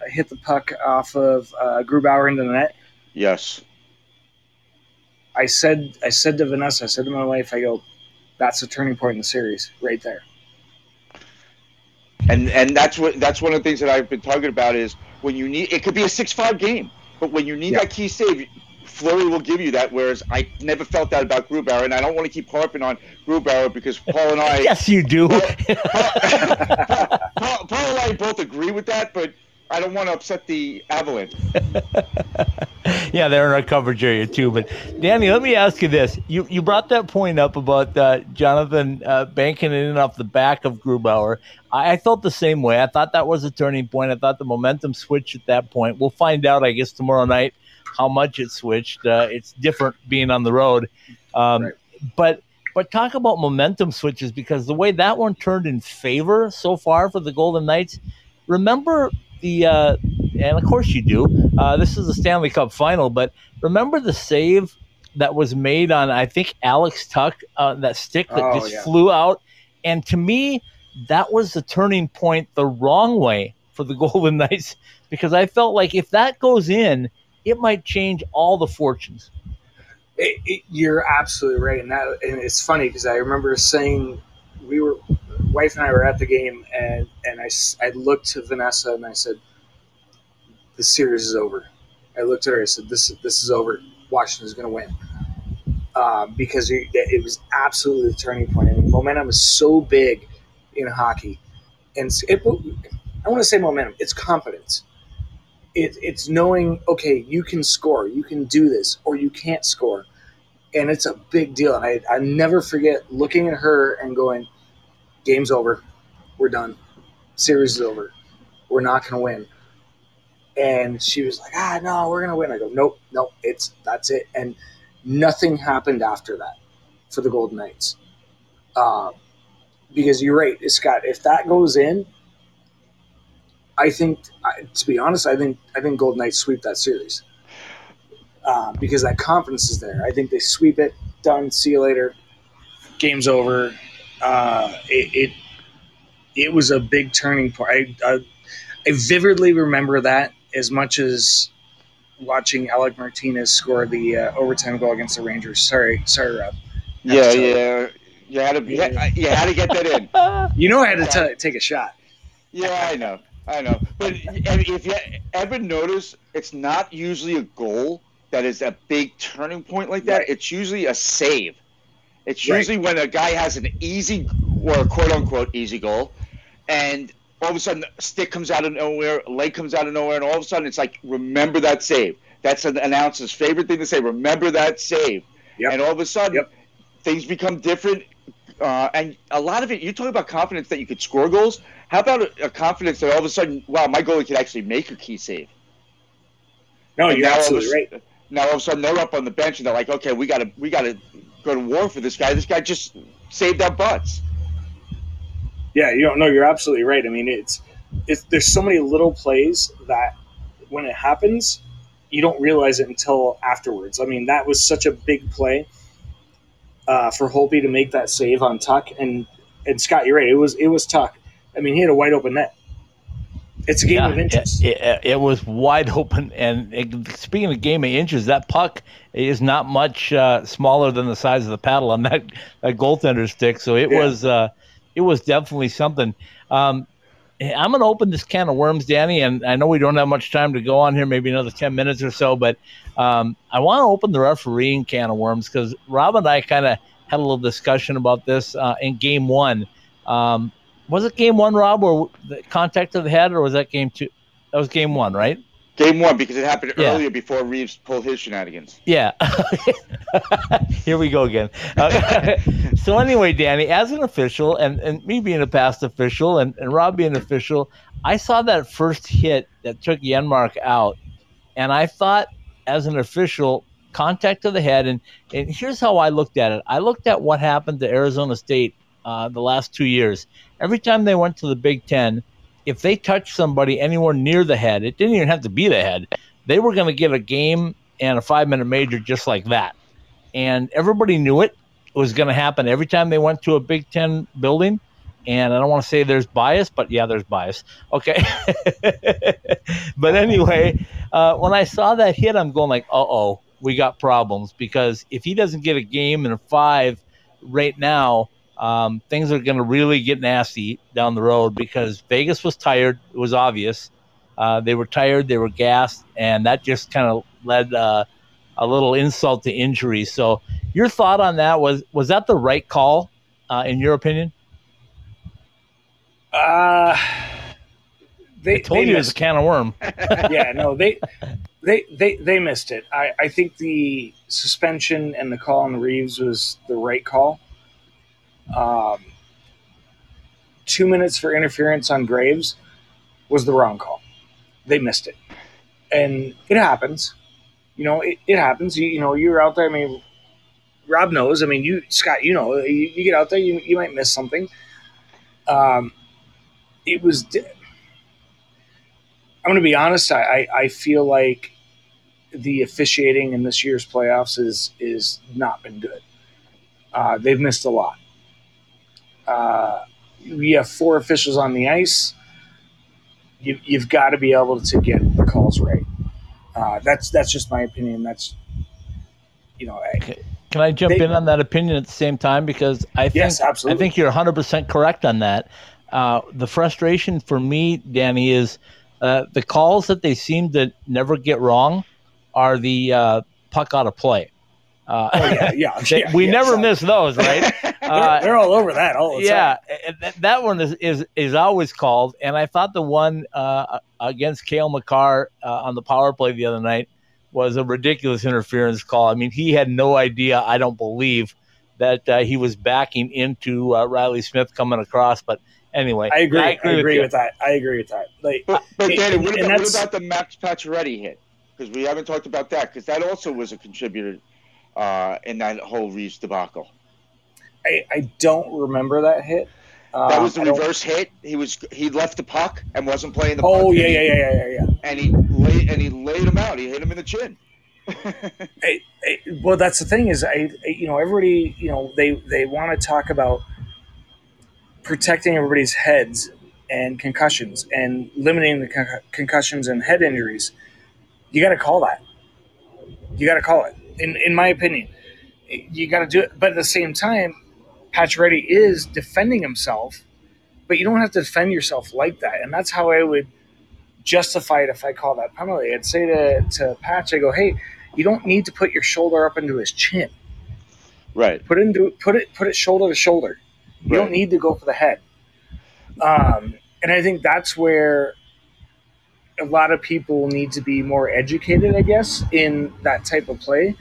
hit the puck off of uh, Grubauer into the net? Yes. I said I said to Vanessa, I said to my wife, I go, that's a turning point in the series right there. And and that's what that's one of the things that I've been talking about is when you need, it could be a six five game, but when you need yeah. that key save, Fleury will give you that, whereas I never felt that about Grubauer, and I don't want to keep harping on Grubauer because Paul and I... Yes, you do. Paul, Paul, Paul, Paul and I both agree with that, but I don't want to upset the Avalanche. Yeah, they're in our coverage area too. But Danny, let me ask you this: you you brought that point up about uh, Jonathan uh, banking it in off the back of Grubauer. I, I felt the same way. I thought that was a turning point. I thought the momentum switched at that point. We'll find out, I guess, tomorrow night how much it switched. Uh, it's different being on the road, um, right. but. But talk about momentum switches, because the way that one turned in favor so far for the Golden Knights. Remember. The, uh, and of course you do. Uh, this is the Stanley Cup final, but remember the save that was made on, I think, Alex Tuck, uh, that stick that oh, just yeah. flew out. And to me, that was the turning point the wrong way for the Golden Knights, because I felt like if that goes in, it might change all the fortunes. It, it, you're absolutely right. And, that, and it's funny because I remember saying we were – wife and I were at the game, and, and I, I looked to Vanessa, and I said, the series is over. I looked at her, I said, this, this is over. Washington's going to win. Uh, because it, it was absolutely the turning point. I mean, momentum is so big in hockey. And it, I want to say momentum. It's confidence. It, it's knowing, okay, you can score. You can do this, or you can't score. And it's a big deal. And I, I never forget looking at her and going, game's over. We're done. Series is over. We're not going to win. And she was like, ah, no, we're going to win. I go, nope, nope, it's, that's it. And nothing happened after that for the Golden Knights. Uh, because you're right, Scott, if that goes in, I think, to be honest, I think I think Golden Knights sweep that series. Uh, because that confidence is there. I think they sweep it. Done. See you later. Game's over. Uh, it, it it was a big turning point. I, I, I vividly remember that as much as watching Alec Martinez score the uh, overtime goal against the Rangers. Sorry, sorry, Rob. That yeah, yeah. You had to you had, you had to get that in. You know I had to t- take a shot. Yeah, I know. I know. But if you ever notice, it's not usually a goal that is a big turning point like that. Right. It's usually a save. It's right. usually when a guy has an easy or a quote-unquote easy goal, and all of a sudden a stick comes out of nowhere, a leg comes out of nowhere, and all of a sudden it's like, remember that save. That's an announcer's favorite thing to say, remember that save. Yep. And all of a sudden yep. things become different. Uh, and a lot of it, you talk about confidence that you could score goals. How about a, a confidence that all of a sudden, wow, my goalie could actually make a key save? No, and you're absolutely right. Sudden, now all of a sudden they're up on the bench and they're like, okay, we gotta we gotta go to war for this guy. This guy just saved our butts. Yeah, you don't know. You're absolutely right. I mean, it's it's there's so many little plays that when it happens, you don't realize it until afterwards. I mean, that was such a big play uh, for Holtby to make that save on Tuck, and and Scott, you're right. It was it was Tuck. I mean, he had a wide open net. It's a game yeah, of inches. It, it, it was wide open. And it, speaking of game of inches, that puck is not much uh, smaller than the size of the paddle on that, that goaltender's stick. So it yeah. was uh, it was definitely something. Um, I'm going to open this can of worms, Danny, and I know we don't have much time to go on here, maybe another ten minutes or so, but um, I want to open the refereeing can of worms because Rob and I kind of had a little discussion about this uh, in game one. Um Was it game one, Rob, or the contact of the head, or was that game two? That was game one, right? Game one, because it happened yeah. earlier before Reaves pulled his shenanigans. Yeah. Here we go again. Uh, so anyway, Danny, as an official, and, and me being a past official, and, and Rob being an official, I saw that first hit that took Yenmark out, and I thought, as an official, contact of the head, and, and here's how I looked at it. I looked at what happened to Arizona State uh, the last two years. Every time they went to the Big Ten, if they touched somebody anywhere near the head, it didn't even have to be the head, they were going to get a game and a five-minute major just like that. And everybody knew it was going to happen every time they went to a Big Ten building. And I don't want to say there's bias, but yeah, there's bias. Okay. But anyway, uh, when I saw that hit, I'm going like, uh-oh, we got problems. Because if he doesn't get a game and a five right now, Um, things are going to really get nasty down the road because Vegas was tired. It was obvious. Uh, they were tired. They were gassed. And that just kind of led uh, a little insult to injury. So your thought on that was, was that the right call uh, in your opinion? Uh, they I told they you missed. It was a can of worm. yeah, no, they, they, they, they missed it. I, I think the suspension and the call on Reaves was the right call. Um, two minutes for interference on Graves was the wrong call. They missed it, and it happens. You know, it, it happens. You, you know, you're out there. I mean, Rob knows. I mean, you Scott, you know, you, you get out there, you you might miss something. Um, it was. Di- I'm going to be honest. I, I I feel like the officiating in this year's playoffs is is not been good. Uh, they've missed a lot. Uh, we have four officials on the ice. You, you've got to be able to get the calls right. Uh, that's that's just my opinion. That's you know. I, Can I jump they, in on that opinion at the same time? Because I think yes, absolutely. I think you're one hundred percent correct on that. Uh, the frustration for me, Danny, is uh, the calls that they seem to never get wrong are the uh, puck out of play. Uh, oh, yeah, yeah, they, yeah, we yeah, never so. miss those, right? Uh, they're, they're all over that all the yeah, time. Yeah, that one is, is is always called. And I thought the one uh, against Cale Makar uh, on the power play the other night was a ridiculous interference call. I mean, he had no idea, I don't believe, that uh, he was backing into uh, Riley Smith coming across. But anyway, I agree. I agree, I agree with, with that. I agree with that. Like, but, but it, Danny, what, about, what about the Max Pacioretty hit? Because we haven't talked about that. Because that also was a contributor. Uh, in that whole Reaves debacle. I, I don't remember that hit. Uh, that was the I reverse don't... hit. He was he left the puck and wasn't playing the oh, puck. Oh, yeah, yeah, yeah, yeah, yeah. And he, laid, and he laid him out. He hit him in the chin. I, I, well, that's the thing is, I, I you know, everybody, you know, they, they want to talk about protecting everybody's heads and concussions and limiting the con- concussions and head injuries. You got to call that. You got to call it. In in my opinion, you got to do it. But at the same time, Pacioretty is defending himself, but you don't have to defend yourself like that. And that's how I would justify it if I call that penalty. I'd say to, to Patch, I go, hey, you don't need to put your shoulder up into his chin. Right. Put into put it put it shoulder to shoulder. You right. don't need to go for the head. Um, and I think that's where a lot of people need to be more educated, I guess, in that type of play.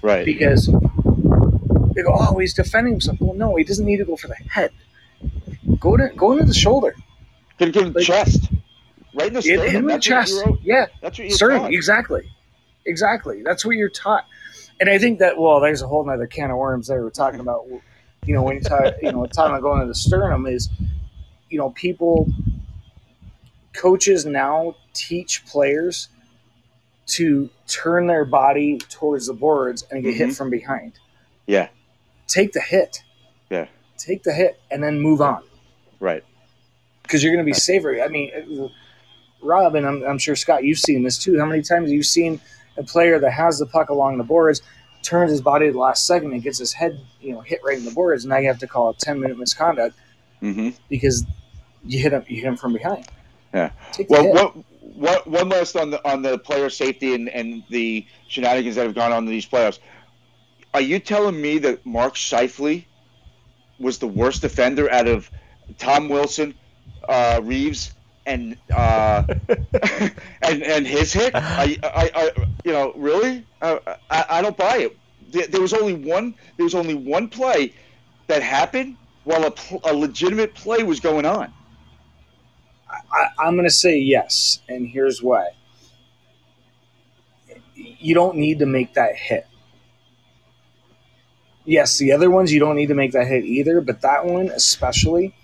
Right. Because they go, oh, he's defending himself. Well, no, he doesn't need to go for the head. Go to go into the shoulder. Give him like, chest. Right in the sternum. Hit him in the chest. Yeah. That's what you're sternum, taught. Exactly. Exactly. That's what you're taught. And I think that, well, there's a whole other can of worms there. We're talking about, you know, when you talk, you know, talking about going to the sternum is, you know, people, coaches now teach players to turn their body towards the boards and get mm-hmm. hit from behind. Yeah. Take the hit. Yeah. Take the hit and then move on. Right. Because you're going to be safer. I mean, Rob, and I'm, I'm sure, Scott, you've seen this too. How many times have you seen a player that has the puck along the boards turns his body at the last second and gets his head, you know, hit right in the boards, and now you have to call a ten-minute misconduct mm-hmm. because you hit him, you hit him from behind. Yeah. Well, what, what, one last on the on the player safety and, and the shenanigans that have gone on in these playoffs. Are you telling me that Mark Scheifele was the worst defender out of Tom Wilson, uh, Reaves, and uh, and and his hit? I, I, I you know, really, uh, I, I don't buy it. There, there was only one. There was only one play that happened while a, a legitimate play was going on. I, I'm going to say yes, and here's why. You don't need to make that hit. Yes, the other ones you don't need to make that hit either, but that one especially,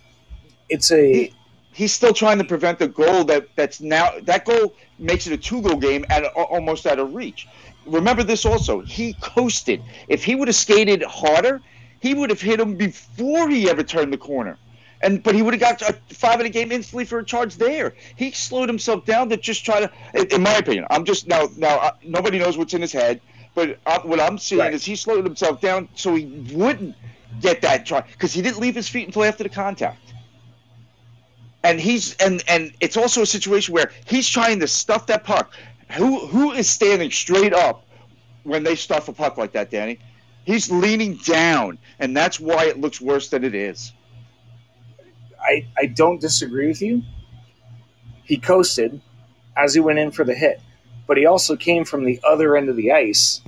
it's a. He, he's still trying to prevent the goal that, that's now. That goal makes it a two-goal game at a, almost out of reach. Remember this also. He coasted. If he would have skated harder, he would have hit him before he ever turned the corner. And but he would have got a five in a game instantly for a charge there. He slowed himself down to just try to, in my opinion, I'm just now, now uh, nobody knows what's in his head, but uh, what I'm seeing right. is he slowed himself down so he wouldn't get that charge because he didn't leave his feet until after the contact. And he's and, and it's also a situation where he's trying to stuff that puck. Who Who is standing straight up when they stuff a puck like that, Danny? He's leaning down, and that's why it looks worse than it is. I, I don't disagree with you. He coasted as he went in for the hit, but he also came from the other end of the ice.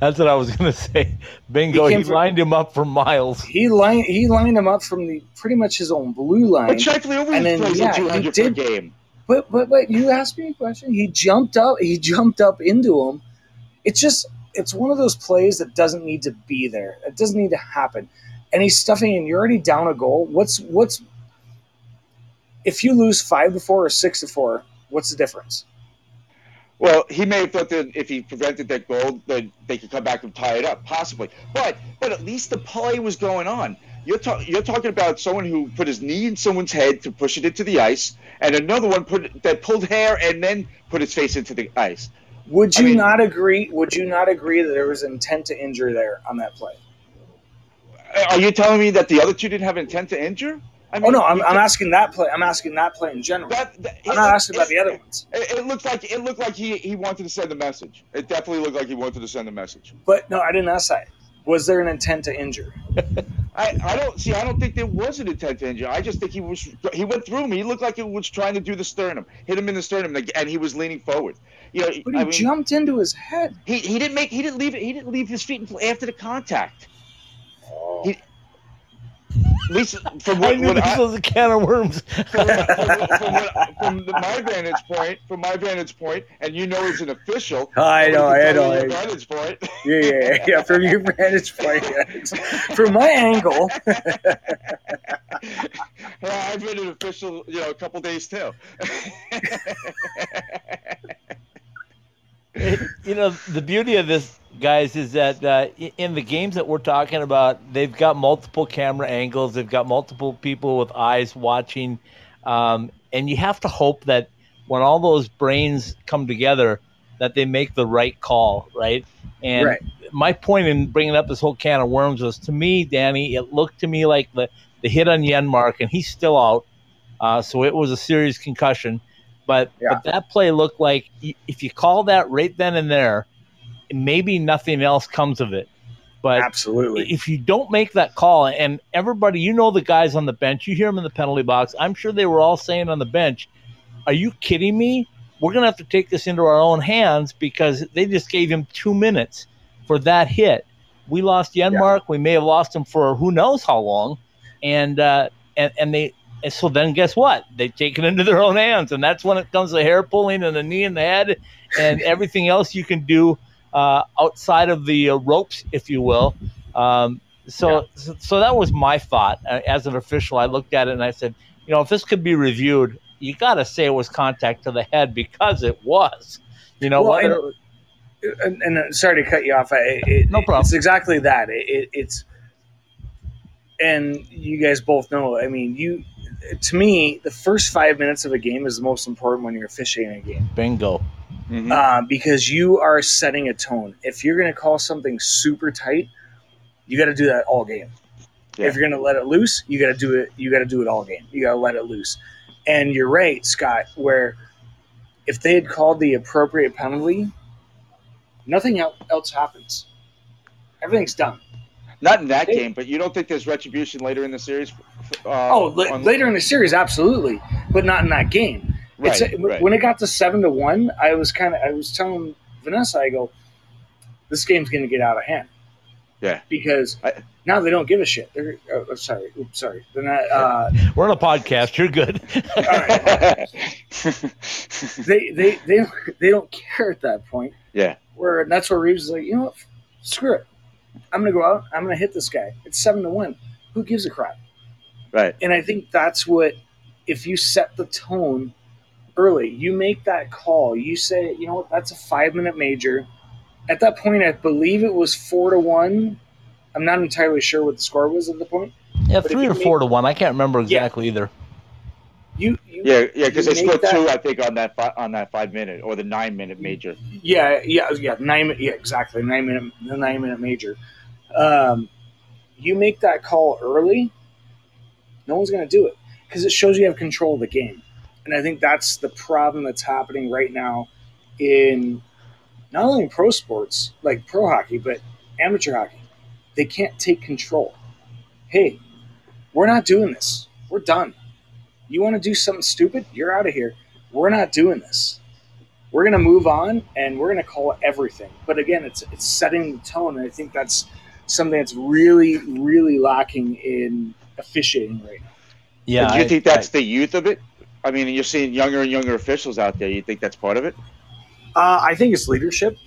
That's what I was going to say. Bingo, he, he from, lined him up for miles. He lined he lined him up from the pretty much his own blue line. But Shifley over and then yeah, he did. Game. But but but you asked me a question. He jumped up. He jumped up into him. It's just it's one of those plays that doesn't need to be there. It doesn't need to happen. And he's stuffing in. You're already down a goal. What's what's If you lose five to four or six to four, what's the difference? Well, he may have thought that if he prevented that goal, then they could come back and tie it up, possibly. But but at least the play was going on. You're ta- you're talking about someone who put his knee in someone's head to push it into the ice, and another one put that pulled hair and then put his face into the ice. Would you I mean, not agree? Would you not agree that there was intent to injure there on that play? Are you telling me that the other two didn't have intent to injure? I mean, oh no! I'm, I'm asking that play. I'm asking that play in general. That, that, I'm not it, asking it, about the other ones. It, it looked like it looked like he, he wanted to send a message. It definitely looked like he wanted to send a message. But no, I didn't ask that. Was there an intent to injure? I, I don't see. I don't think there was an intent to injure. I just think he was he went through him. He looked like he was trying to do the sternum, hit him in the sternum, and he was leaning forward. You know, but he I mean, jumped into his head. He he didn't make he didn't leave he didn't leave his feet until after the contact. Oh. He, At least from what, I knew what this I, was a can of worms. From, from, from, from, from my vantage point, from my vantage point, and you know as an official. I know, I know. Your vantage point. Yeah, yeah, yeah. From your vantage point, yeah. From my angle. Well, I've been an official, you know, a couple days too. It, you know, the beauty of this, guys, is that uh, in the games that we're talking about, they've got multiple camera angles. They've got multiple people with eyes watching. Um, and you have to hope that when all those brains come together, that they make the right call, right? And right. my point in bringing up this whole can of worms was, to me, Danny, it looked to me like the, the hit on Yenmark, and he's still out, uh, so it was a serious concussion. But, yeah. but that play looked like if you call that right then and there, maybe nothing else comes of it. But absolutely, if you don't make that call, and everybody, you know the guys on the bench, you hear them in the penalty box. I'm sure they were all saying on the bench, are you kidding me? We're going to have to take this into our own hands because they just gave him two minutes for that hit. We lost Yenmark. Yeah. We may have lost him for who knows how long. And uh, and, and they and so then guess what? They take it into their own hands. And that's when it comes to hair pulling and the knee in the head and everything else you can do Uh, outside of the uh, ropes, if you will. Um, so, yeah. so so that was my thought. As an official, I looked at it and I said, you know, if this could be reviewed, you got to say it was contact to the head because it was. You know, well, whether... and, and, and sorry to cut you off. It, it, no problem. It's exactly that. It, it, it's and you guys both know. I mean, you to me, the first five minutes of a game is the most important when you're officiating a game. Bingo. Mm-hmm. Uh, because you are setting a tone. If you're going to call something super tight, you got to do that all game. Yeah. If you're going to let it loose, you got to do it. You got to do it all game. You got to let it loose. And you're right, Scott. Where if they had called the appropriate penalty, nothing else happens. Everything's done. Not in that they, game, but you don't think there's retribution later in the series? Uh, oh, l- later in the series, absolutely, but not in that game. Right, it's, right. When it got to seven to one, I was kind of I was telling Vanessa, I go, this game's going to get out of hand. Yeah, because I, now they don't give a shit. They're oh, sorry, Oops, sorry. They're not. Uh, We're on a podcast. You're good. All right. they they they they don't care at that point. Yeah. Where and that's where Reaves is like, you know what? Screw it. I'm going to go out. I'm going to hit this guy. It's seven to one. Who gives a crap? Right. And I think that's what if you set the tone. Early, you make that call. You say, you know what, that's a five-minute major. At that point, I believe it was four to one. I'm not entirely sure what the score was at the point. Yeah, but three or four make, to one. I can't remember exactly yeah. either. You, you yeah, yeah, because they split that, two, I think, on that on that five-minute or the nine-minute major. Yeah, yeah, yeah, nine. Yeah, exactly, nine-minute, the nine-minute major. Um, you make that call early. No one's going to do it because it shows you have control of the game. And I think that's the problem that's happening right now in not only in pro sports, like pro hockey, but amateur hockey. They can't take control. Hey, we're not doing this. We're done. You want to do something stupid? You're out of here. We're not doing this. We're going to move on, and we're going to call it everything. But, again, it's it's setting the tone, and I think that's something that's really, really lacking in officiating right now. Yeah, do you I, think that's I, the youth of it? I mean, you're seeing younger and younger officials out there. You think that's part of it? Uh, I think it's leadership,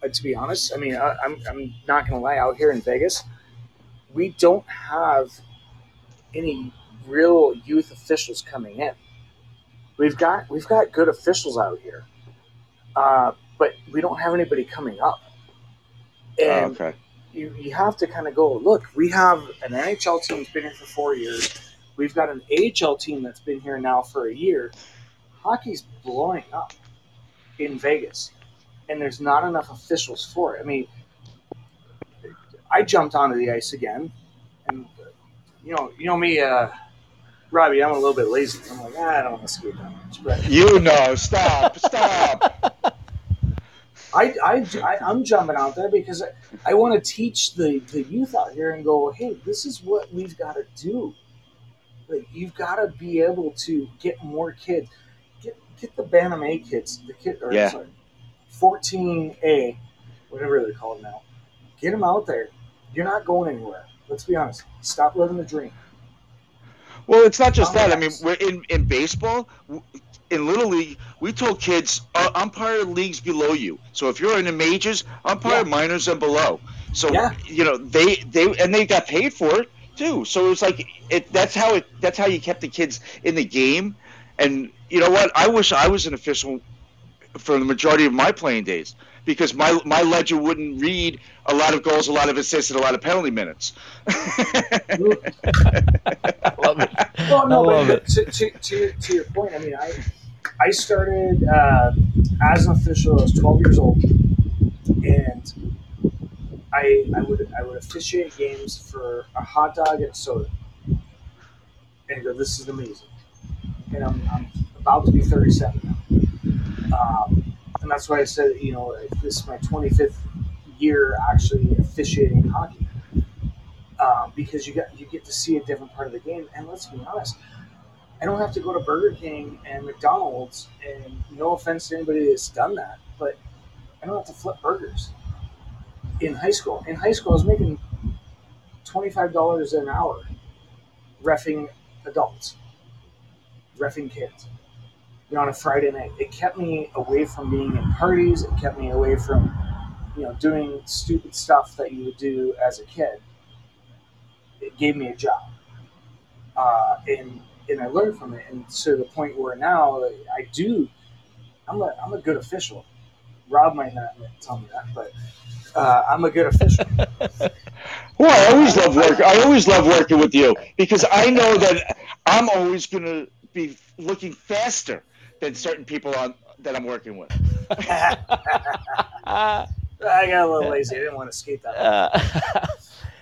uh, to be honest. I mean, I, I'm I'm not going to lie. Out here in Vegas, we don't have any real youth officials coming in. We've got we've got good officials out here, uh, but we don't have anybody coming up. And oh, okay. you you have to kind of go look. We have an N H L team that's been here for four years. We've got an A H L team that's been here now for a year. Hockey's blowing up in Vegas, and there's not enough officials for it. I mean, I jumped onto the ice again, and you know, you know me, uh, Robbie. I'm a little bit lazy. I'm like, ah, I don't want to skate that much. But you know, stop, stop. I, I, I, I'm jumping out there because I, I want to teach the, the youth out here and go, hey, this is what we've got to do. Like you've got to be able to get more kids, get get the Bantam A kids, the kid or yeah. sorry, fourteen A, whatever they call it now. Get them out there. You're not going anywhere. Let's be honest. Stop living the dream. Well, it's not just that. I mean, we're in in baseball, in Little League, we told kids uh, umpire leagues below you. So if you're in the majors, umpire yeah. minors and below. So yeah. you know they they and they got paid for it. Too. So it was like it, that's how it that's how you kept the kids in the game. And you know what? I wish I was an official for the majority of my playing days because my my ledger wouldn't read a lot of goals, a lot of assists, and a lot of penalty minutes. I love it. Well, no, I love but it. To, to, to, to your point, I mean, I I started uh, as an official. I was twelve years old, and I, I would I would officiate games for a hot dog and a soda, and go, this is amazing. And I'm I'm about to be thirty-seven now, um, and that's why I said, you know, this is my twenty-fifth year actually officiating hockey, uh, because you got you get to see a different part of the game. And let's be honest, I don't have to go to Burger King and McDonald's, and no offense to anybody that's done that, but I don't have to flip burgers. In high school, in high school, I was making twenty-five dollars an hour reffing adults, reffing kids, you know, on a Friday night. It kept me away from being in parties. It kept me away from, you know, doing stupid stuff that you would do as a kid. It gave me a job, uh, and and I learned from it. And to the point where now I do, I'm a I'm a good official. Rob might not tell me that, but. Uh, I'm a good official. Well, I always love work. I always love working with you because I know that I'm always going to be looking faster than certain people on, that I'm working with. I got a little lazy. I didn't want to skate that uh,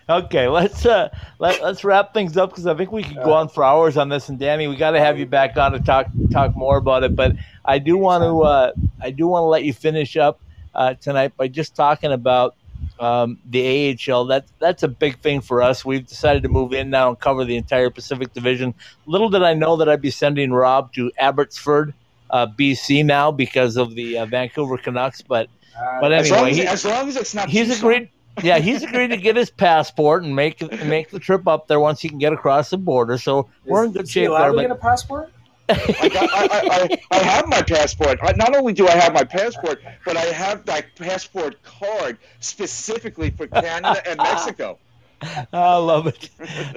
Okay, let's uh, let, let's wrap things up because I think we could go on for hours on this. And Danny, we got to have you back on to talk talk more about it. But I do want to uh, I do want to let you finish up. Uh, tonight by just talking about um, the A H L. That, that's a big thing for us. We've decided to move in now and cover the entire Pacific Division. Little did I know that I'd be sending Rob to Abbotsford, uh, B C now because of the uh, Vancouver Canucks. But uh, but anyway, as long as, he, as long as it's not he's agreed. Yeah, he's agreed to get his passport and make make the trip up there once he can get across the border. So is, we're in good shape there. Are we get a passport? I, got, I, I, I have my passport. I, not only do I have my passport, but I have that passport card specifically for Canada and Mexico. I love it.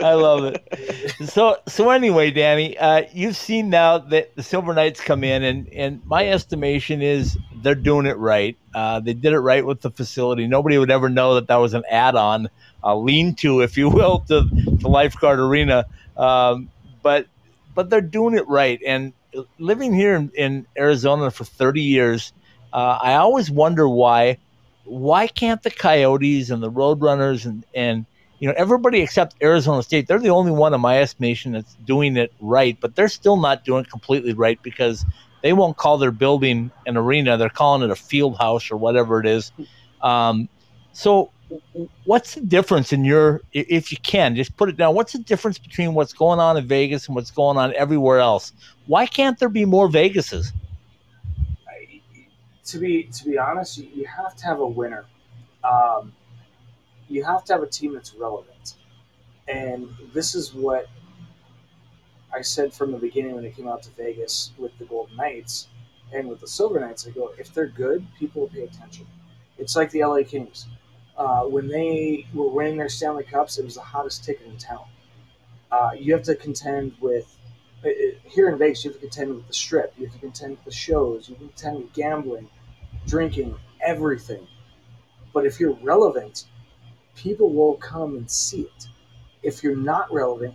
I love it. So, so anyway, Danny, uh, you've seen now that the Silver Knights come in, and, and my estimation is they're doing it right. Uh, they did it right with the facility. Nobody would ever know that that was an add-on, a lean-to, if you will, to the Lifeguard Arena. Um, but But they're doing it right. And living here in, in Arizona for thirty years, uh, I always wonder why. Why can't the Coyotes and the Roadrunners and, and you know everybody except Arizona State, they're the only one in my estimation that's doing it right. But they're still not doing it completely right because they won't call their building an arena. They're calling it a field house or whatever it is. Um, so what's the difference in your, if you can, just put it down, what's the difference between what's going on in Vegas and what's going on everywhere else? Why can't there be more Vegases? I, to be to be honest, you, you have to have a winner. Um, you have to have a team that's relevant. And this is what I said from the beginning when it came out to Vegas with the Golden Knights and with the Silver Knights. I go, if they're good, people will pay attention. It's like the L A Kings. Uh, when they were winning their Stanley Cups, it was the hottest ticket in town. Uh, you have to contend with, uh, here in Vegas, you have to contend with the strip. You have to contend with the shows. You have to contend with gambling, drinking, everything. But if you're relevant, people will come and see it. If you're not relevant,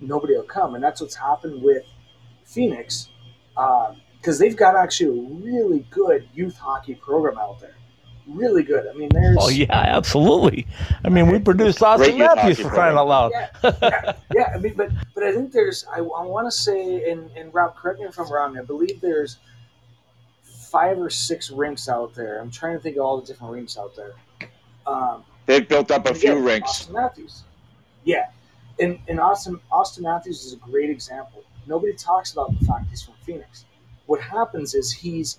nobody will come. And that's what's happened with Phoenix, because uh, they've got actually a really good youth hockey program out there. Really good. I mean, there's. Oh yeah, absolutely. I mean, we produced Austin Matthews for crying out loud. Yeah, yeah, yeah. I mean, but but I think there's. I, I want to say, and and Rob, correct me if I'm wrong. I believe there's five or six rinks out there. I'm trying to think of all the different rinks out there. Um, They've built up a few yeah, rinks. Austin Matthews. Yeah, and and Austin Austin Matthews is a great example. Nobody talks about the fact he's from Phoenix. What happens is he's.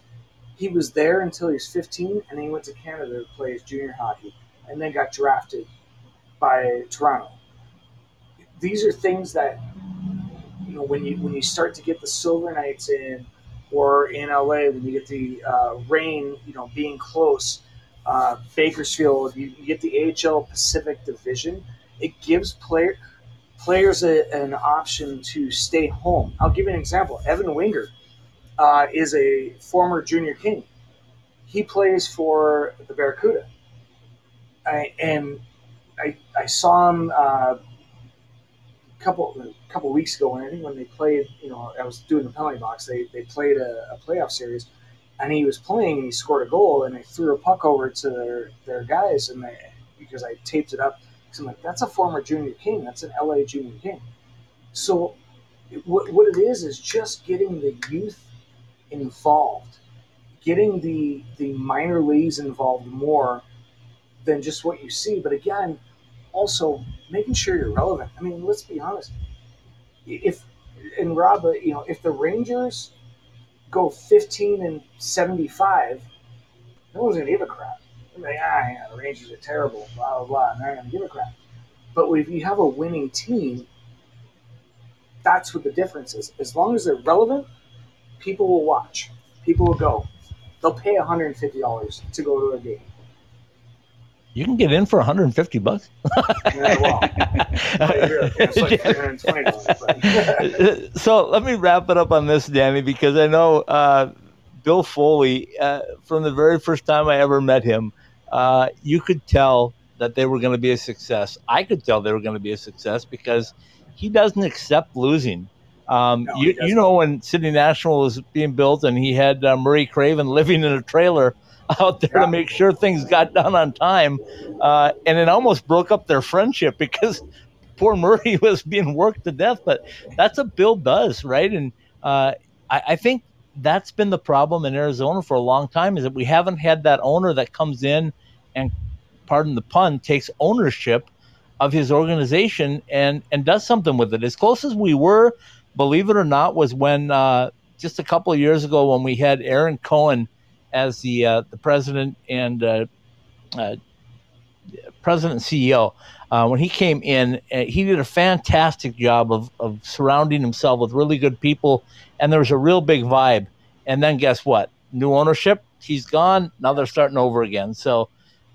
He was there until he was fifteen, and then he went to Canada to play his junior hockey, and then got drafted by Toronto. These are things that, you know, when you when you start to get the Silver Knights in, or in L A, when you get the uh, rain, you know, being close, uh, Bakersfield, you, you get the A H L Pacific Division. It gives player, players a, an option to stay home. I'll give you an example. Evan Winger. Uh, is a former junior king. He plays for the Barracuda. I, and I I saw him uh, a couple a couple weeks ago, and I think when they played, you know, I was doing the penalty box. They they played a, a playoff series, and he was playing, and he scored a goal, and I threw a puck over to their, their guys, and they, because I taped it up. So I'm like, that's a former junior king. That's an L A junior king. So what what it is is just getting the youth involved, getting the the minor leagues involved more than just what you see. But again, also making sure you're relevant. I mean, let's be honest. If and Rob, you know, if the Rangers go fifteen and seventy-five, no one's gonna give a crap. They're like, ah, yeah, the Rangers are terrible, blah blah blah. And they're not gonna give a crap. But if you have a winning team, that's what the difference is. As long as they're relevant, people will watch. People will go. They'll pay one hundred fifty dollars to go to a game. You can get in for one hundred fifty bucks. Yeah, well, it's like three hundred twenty dollars. So let me wrap it up on this, Danny, because I know uh, Bill Foley, uh, from the very first time I ever met him, uh, you could tell that they were going to be a success. I could tell they were going to be a success because he doesn't accept losing. Um, no, you, you know, when City National was being built and he had uh, Marie Craven living in a trailer out there, yeah, to make sure things got done on time. Uh, and it almost broke up their friendship because poor Murray was being worked to death. But that's what Bill does, right? And uh, I, I think that's been the problem in Arizona for a long time, is that we haven't had that owner that comes in and, pardon the pun, takes ownership of his organization and, and does something with it. As close as we were, believe it or not, was when uh, just a couple of years ago when we had Aaron Cohen as the uh, the president and uh, uh, president and C E O. Uh, when he came in, uh, he did a fantastic job of, of surrounding himself with really good people, and there was a real big vibe. And then guess what? New ownership, he's gone. Now they're starting over again. So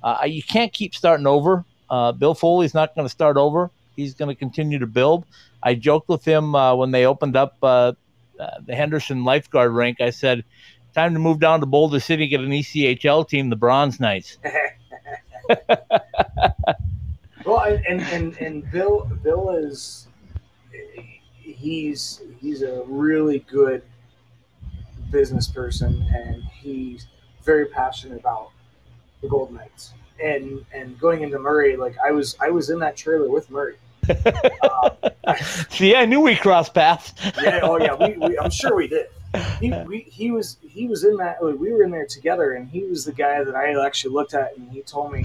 uh, you can't keep starting over. Uh, Bill Foley's not going to start over. He's going to continue to build. I joked with him uh, when they opened up uh, uh, the Henderson lifeguard rink. I said, time to move down to Boulder City, get an E C H L team, the Bronze Knights. Well, and, and, and Bill Bill is he's he's a really good business person, and he's very passionate about the Golden Knights. And and going into Murray, like I was I was in that trailer with Murray. Um, See, I knew we crossed paths. Yeah, oh yeah, we, we I'm sure we did. He we, he was he was in that, like, we were in there together, and he was the guy that I actually looked at, and he told me,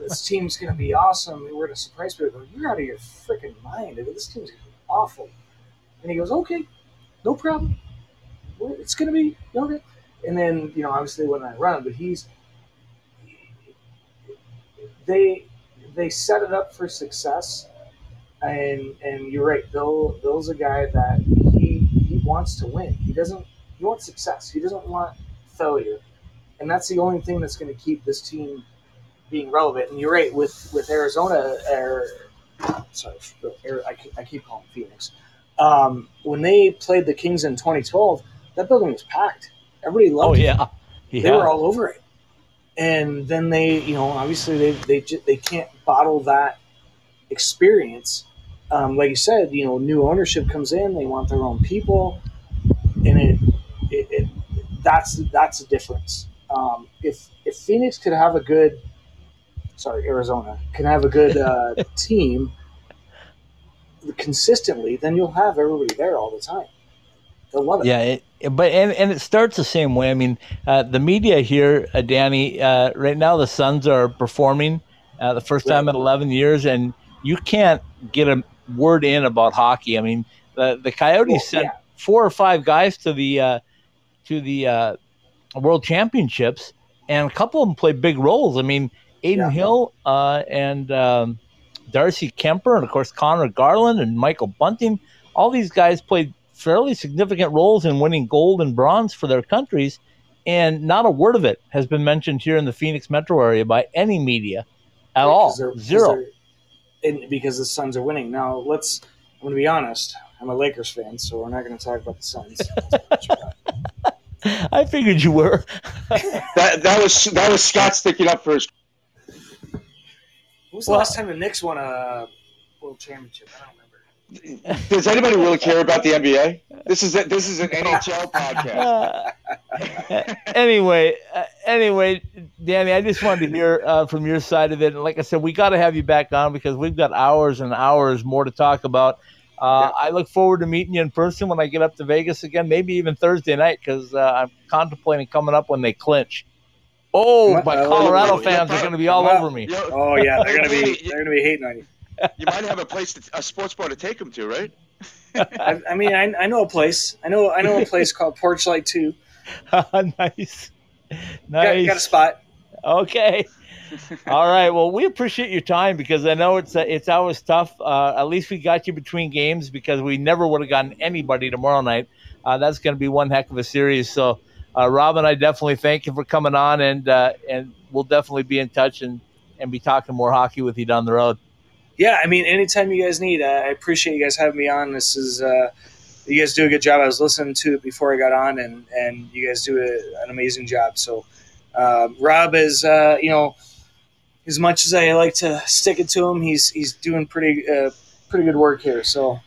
this team's gonna be awesome. We're gonna surprise people. You're out of your freaking mind. I mean, this team's gonna be awful. And he goes, okay, no problem. It's gonna be okay. And then, you know, obviously when I run, but he's They they set it up for success, and and you're right. Bill Bill's a guy that he he wants to win. He doesn't he wants success. He doesn't want failure, and that's the only thing that's going to keep this team being relevant. And you're right with with Arizona. Or, sorry, I keep, I keep calling Phoenix. Um, when they played the Kings in twenty twelve, that building was packed. Everybody loved it. Oh yeah, yeah. They were all over it. And then they, you know, obviously they they they can't bottle that experience. Um, like you said, you know, new ownership comes in. They want their own people, and it it, it that's that's the difference. Um, if if Phoenix could have a good, sorry, Arizona can have a good uh, team consistently, then you'll have everybody there all the time. They'll love it. Yeah. It- But and, and it starts the same way. I mean, uh, the media here, uh, Danny, uh, right now the Suns are performing uh, the first time in eleven years, and you can't get a word in about hockey. I mean, the, the Coyotes well, sent yeah. four or five guys to the uh, to the uh, World Championships, and a couple of them played big roles. I mean, Aiden yeah. Hill uh, and um, Darcy Kemper, and of course Connor Garland and Michael Bunting. All these guys played fairly significant roles in winning gold and bronze for their countries, and not a word of it has been mentioned here in the Phoenix metro area by any media at yeah, all. Zero. And because the Suns are winning. Now, let's, I'm going to be honest, I'm a Lakers fan, so we're not going to talk about the Suns. I figured you were. that that was that was Scott sticking up for his. When was the well, last time the Knicks won a world championship? I don't know. Does anybody really care about the N B A? This is a, this is an N H L podcast. Uh, anyway, uh, anyway, Danny, I just wanted to hear uh, from your side of it. And like I said, we got to have you back on because we've got hours and hours more to talk about. Uh, yeah. I look forward to meeting you in person when I get up to Vegas again, maybe even Thursday night, because uh, I'm contemplating coming up when they clinch. Oh, my Colorado fans are going to be all over me. Oh yeah, they're going to be they're going to be hating on you. You might have a place, to, a sports bar to take them to, right? I, I mean, I, I know a place. I know I know a place called Porch Light Two. nice, nice. Got, got a spot. Okay. All right. Well, we appreciate your time because I know it's uh, it's always tough. Uh, at least we got you between games because we never would have gotten anybody tomorrow night. Uh, that's going to be one heck of a series. So, uh, Rob and I definitely thank you for coming on, and uh, and we'll definitely be in touch and, and be talking more hockey with you down the road. Yeah, I mean, anytime you guys need, uh, I appreciate you guys having me on. This is, uh, you guys do a good job. I was listening to it before I got on, and, and you guys do a, an amazing job. So, uh, Rob is, uh, you know, as much as I like to stick it to him, he's he's doing pretty uh, pretty good work here. So,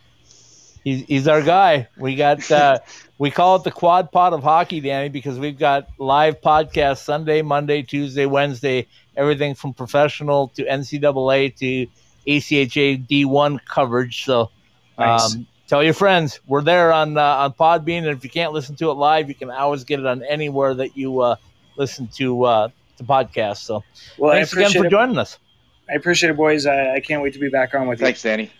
he's he's our guy. We got uh, we call it the quad pod of hockey, Danny, because we've got live podcasts Sunday, Monday, Tuesday, Wednesday, everything from professional to N C double A to A C H A D one coverage. So nice. um, tell your friends we're there on uh, on Podbean, and if you can't listen to it live, you can always get it on anywhere that you uh, listen to uh, to podcasts. So well, thanks again for it. joining us. I appreciate it, boys. I, I can't wait to be back on with thanks, you. Thanks, Danny.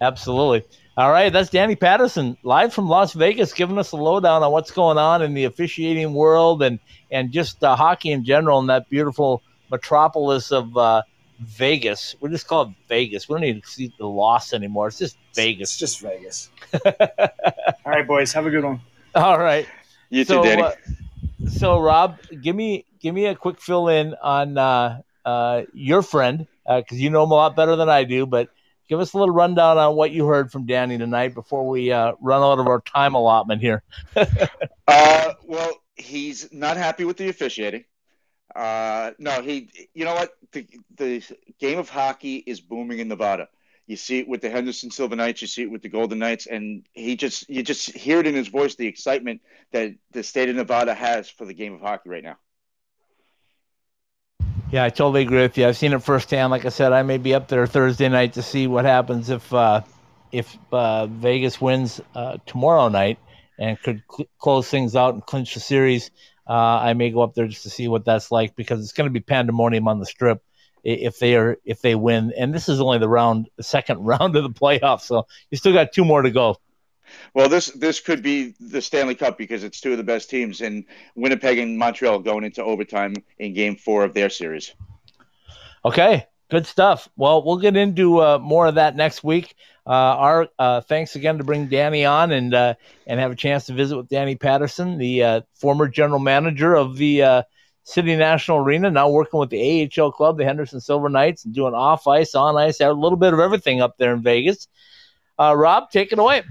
Absolutely. All right, that's Danny Patterson live from Las Vegas, giving us a lowdown on what's going on in the officiating world and and just uh, hockey in general in that beautiful metropolis of. Uh, Vegas. We just call it Vegas. We don't even see the loss anymore. It's just Vegas. It's just Vegas. All right, boys. Have a good one. All right. You so, too, Danny. Uh, so, Rob, give me give me a quick fill in on uh, uh, your friend because uh, you know him a lot better than I do. But give us a little rundown on what you heard from Danny tonight before we uh, run out of our time allotment here. uh, well, he's not happy with the officiating. Uh, no, he, you know what? The, the game of hockey is booming in Nevada. You see it with the Henderson Silver Knights, you see it with the Golden Knights, and he just, you just hear it in his voice, the excitement that the state of Nevada has for the game of hockey right now. Yeah, I totally agree with you. I've seen it firsthand. Like I said, I may be up there Thursday night to see what happens if, uh, if, uh, Vegas wins, uh, tomorrow night and could cl- close things out and clinch the series. Uh, I may go up there just to see what that's like because it's going to be pandemonium on the strip if they are if they win. And this is only the round, the second round of the playoffs, so you still got two more to go. Well, this this could be the Stanley Cup because it's two of the best teams in Winnipeg and Montreal going into overtime in Game Four of their series. Okay, good stuff. Well, we'll get into uh, more of that next week. Uh, our uh, thanks again to bring Danny on and uh, and have a chance to visit with Danny Patterson, the uh, former general manager of the uh, City National Arena, now working with the A H L club, the Henderson Silver Knights, and doing off ice, on ice, a little bit of everything up there in Vegas. Uh, Rob, take it away.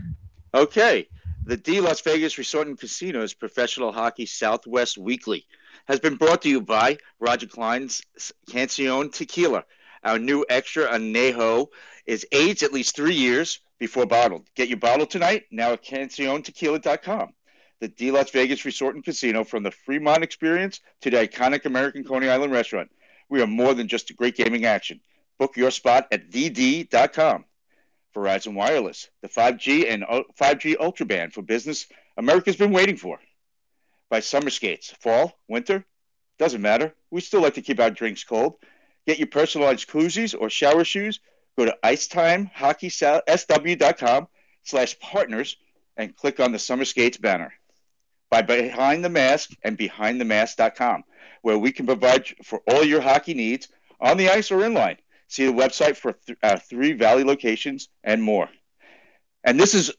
Okay. The D Las Vegas Resort and Casino's Professional Hockey Southwest Weekly has been brought to you by Roger Klein's Cancion Tequila. Our new extra añejo is aged at least three years before bottled. Get your bottle tonight now at cancion tequila dot com. The D Las Vegas Resort and Casino, from the Fremont Experience to the iconic American Coney Island Restaurant. We are more than just a great gaming action. Book your spot at v d dot com. Verizon Wireless, the five G and five G Ultra Band for business America's been waiting for. By Summer Skates, fall, winter, doesn't matter. We still like to keep our drinks cold. Get your personalized koozies or shower shoes. Go to ice time hockey s w dot com slash partners and click on the Summer Skates banner. By Behind the Mask and behind the mask dot com, where we can provide for all your hockey needs on the ice or inline. See the website for th- our three Valley locations and more. And this is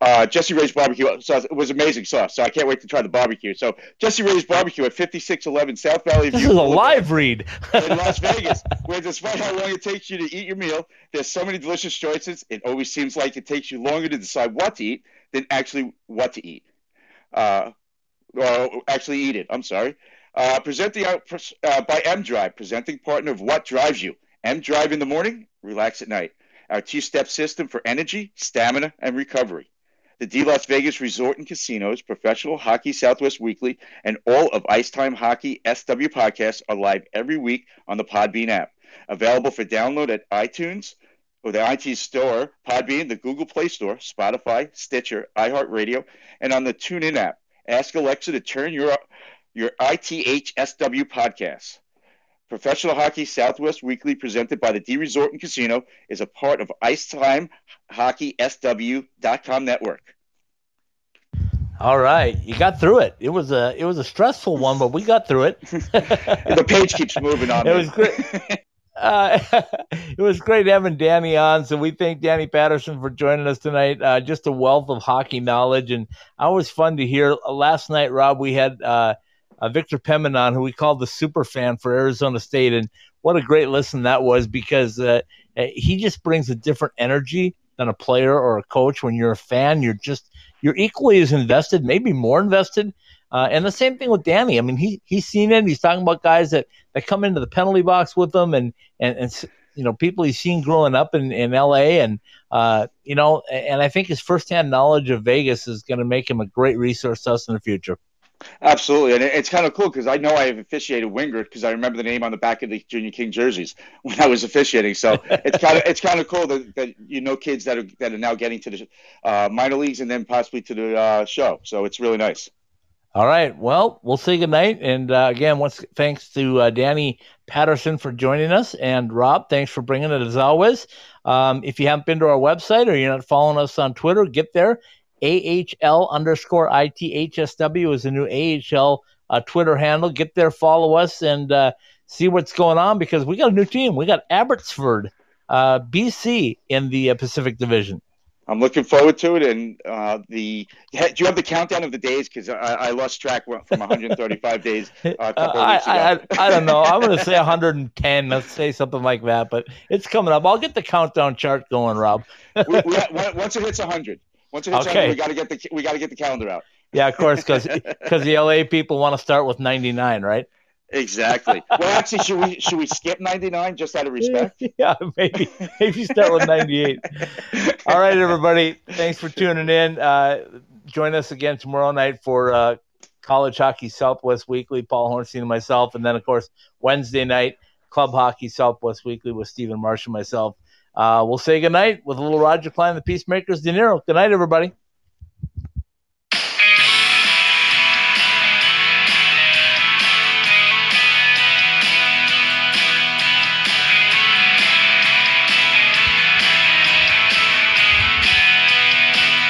uh, Jesse Ray's Barbecue sauce. It was amazing sauce, so I can't wait to try the barbecue. So Jesse Ray's Barbecue at fifty-six eleven South Valley View. This is a live read. In Las Vegas, where despite how long it takes you to eat your meal, there's so many delicious choices, it always seems like it takes you longer to decide what to eat than actually what to eat. Uh, or actually eat it, I'm sorry. Uh, presenting uh, by M-Drive, presenting partner of What Drives You. M-Drive in the morning, relax at night. our two-step system for energy, stamina, and recovery. The D Las Vegas Resort and Casinos, Professional Hockey Southwest Weekly, and all of Ice Time Hockey S W podcasts are live every week on the Podbean app. Available for download at iTunes, or the iTunes Store, Podbean, the Google Play Store, Spotify, Stitcher, iHeartRadio, and on the TuneIn app. Ask Alexa to turn your your I T H S W podcasts. Professional Hockey Southwest Weekly, presented by the D Resort and Casino, is a part of Ice Time Hockey S W dot com network. All right, you got through it. It was a it was a stressful one, but we got through it. The page keeps moving on. It was great. Uh, it was great having Danny on. So we thank Danny Patterson for joining us tonight. Uh, just a wealth of hockey knowledge, and always fun to hear. Last night, Rob, we had uh, uh, Victor Pemin on, who we called the super fan for Arizona State, and what a great listen that was, because uh, he just brings a different energy than a player or a coach. When you're a fan, you're just you're equally as invested, maybe more invested. Uh, and the same thing with Danny. I mean, he he's seen it. He's talking about guys that, that come into the penalty box with them, and, and, and you know, people he's seen growing up in, in L A. And, uh, you know, and I think his firsthand knowledge of Vegas is going to make him a great resource to us in the future. Absolutely. And it's kind of cool because I know I have officiated Wingert, because I remember the name on the back of the Junior King jerseys when I was officiating. So it's kind of it's kind of cool that, that you know kids that are, that are now getting to the uh, minor leagues and then possibly to the uh, show. So it's really nice. All right. Well, we'll say goodnight. And uh, again, once thanks to uh, Danny Patterson for joining us. And Rob, thanks for bringing it as always. Um, if you haven't been to our website or you're not following us on Twitter, get there. A H L underscore I T H S W is the new A H L uh, Twitter handle. Get there, follow us, and uh, see what's going on, because we got a new team. We got Abbotsford, uh, B C in the uh, Pacific Division. I'm looking forward to it, and uh, the do you have the countdown of the days? Because I, I lost track from one hundred thirty-five days uh, a couple uh, of weeks I, ago. I, I don't know. I'm going to say one hundred ten. Let's say something like that, but it's coming up. I'll get the countdown chart going, Rob. we, we, once it hits one hundred, once it hits okay. one hundred, we got to get the we got to get the calendar out. Yeah, of course, because the L A people want to start with ninety-nine, right? Exactly. Well, actually, should we should we skip ninety-nine just out of respect? Yeah, maybe maybe start with ninety-eight. All right, everybody. Thanks for tuning in. Uh, join us again tomorrow night for uh, College Hockey Southwest Weekly, Paul Hornstein and myself. And then, of course, Wednesday night, Club Hockey Southwest Weekly with Stephen Marsh and myself. Uh, we'll say goodnight with a little Roger Klein, the Peacemakers, De Niro. Good night, everybody.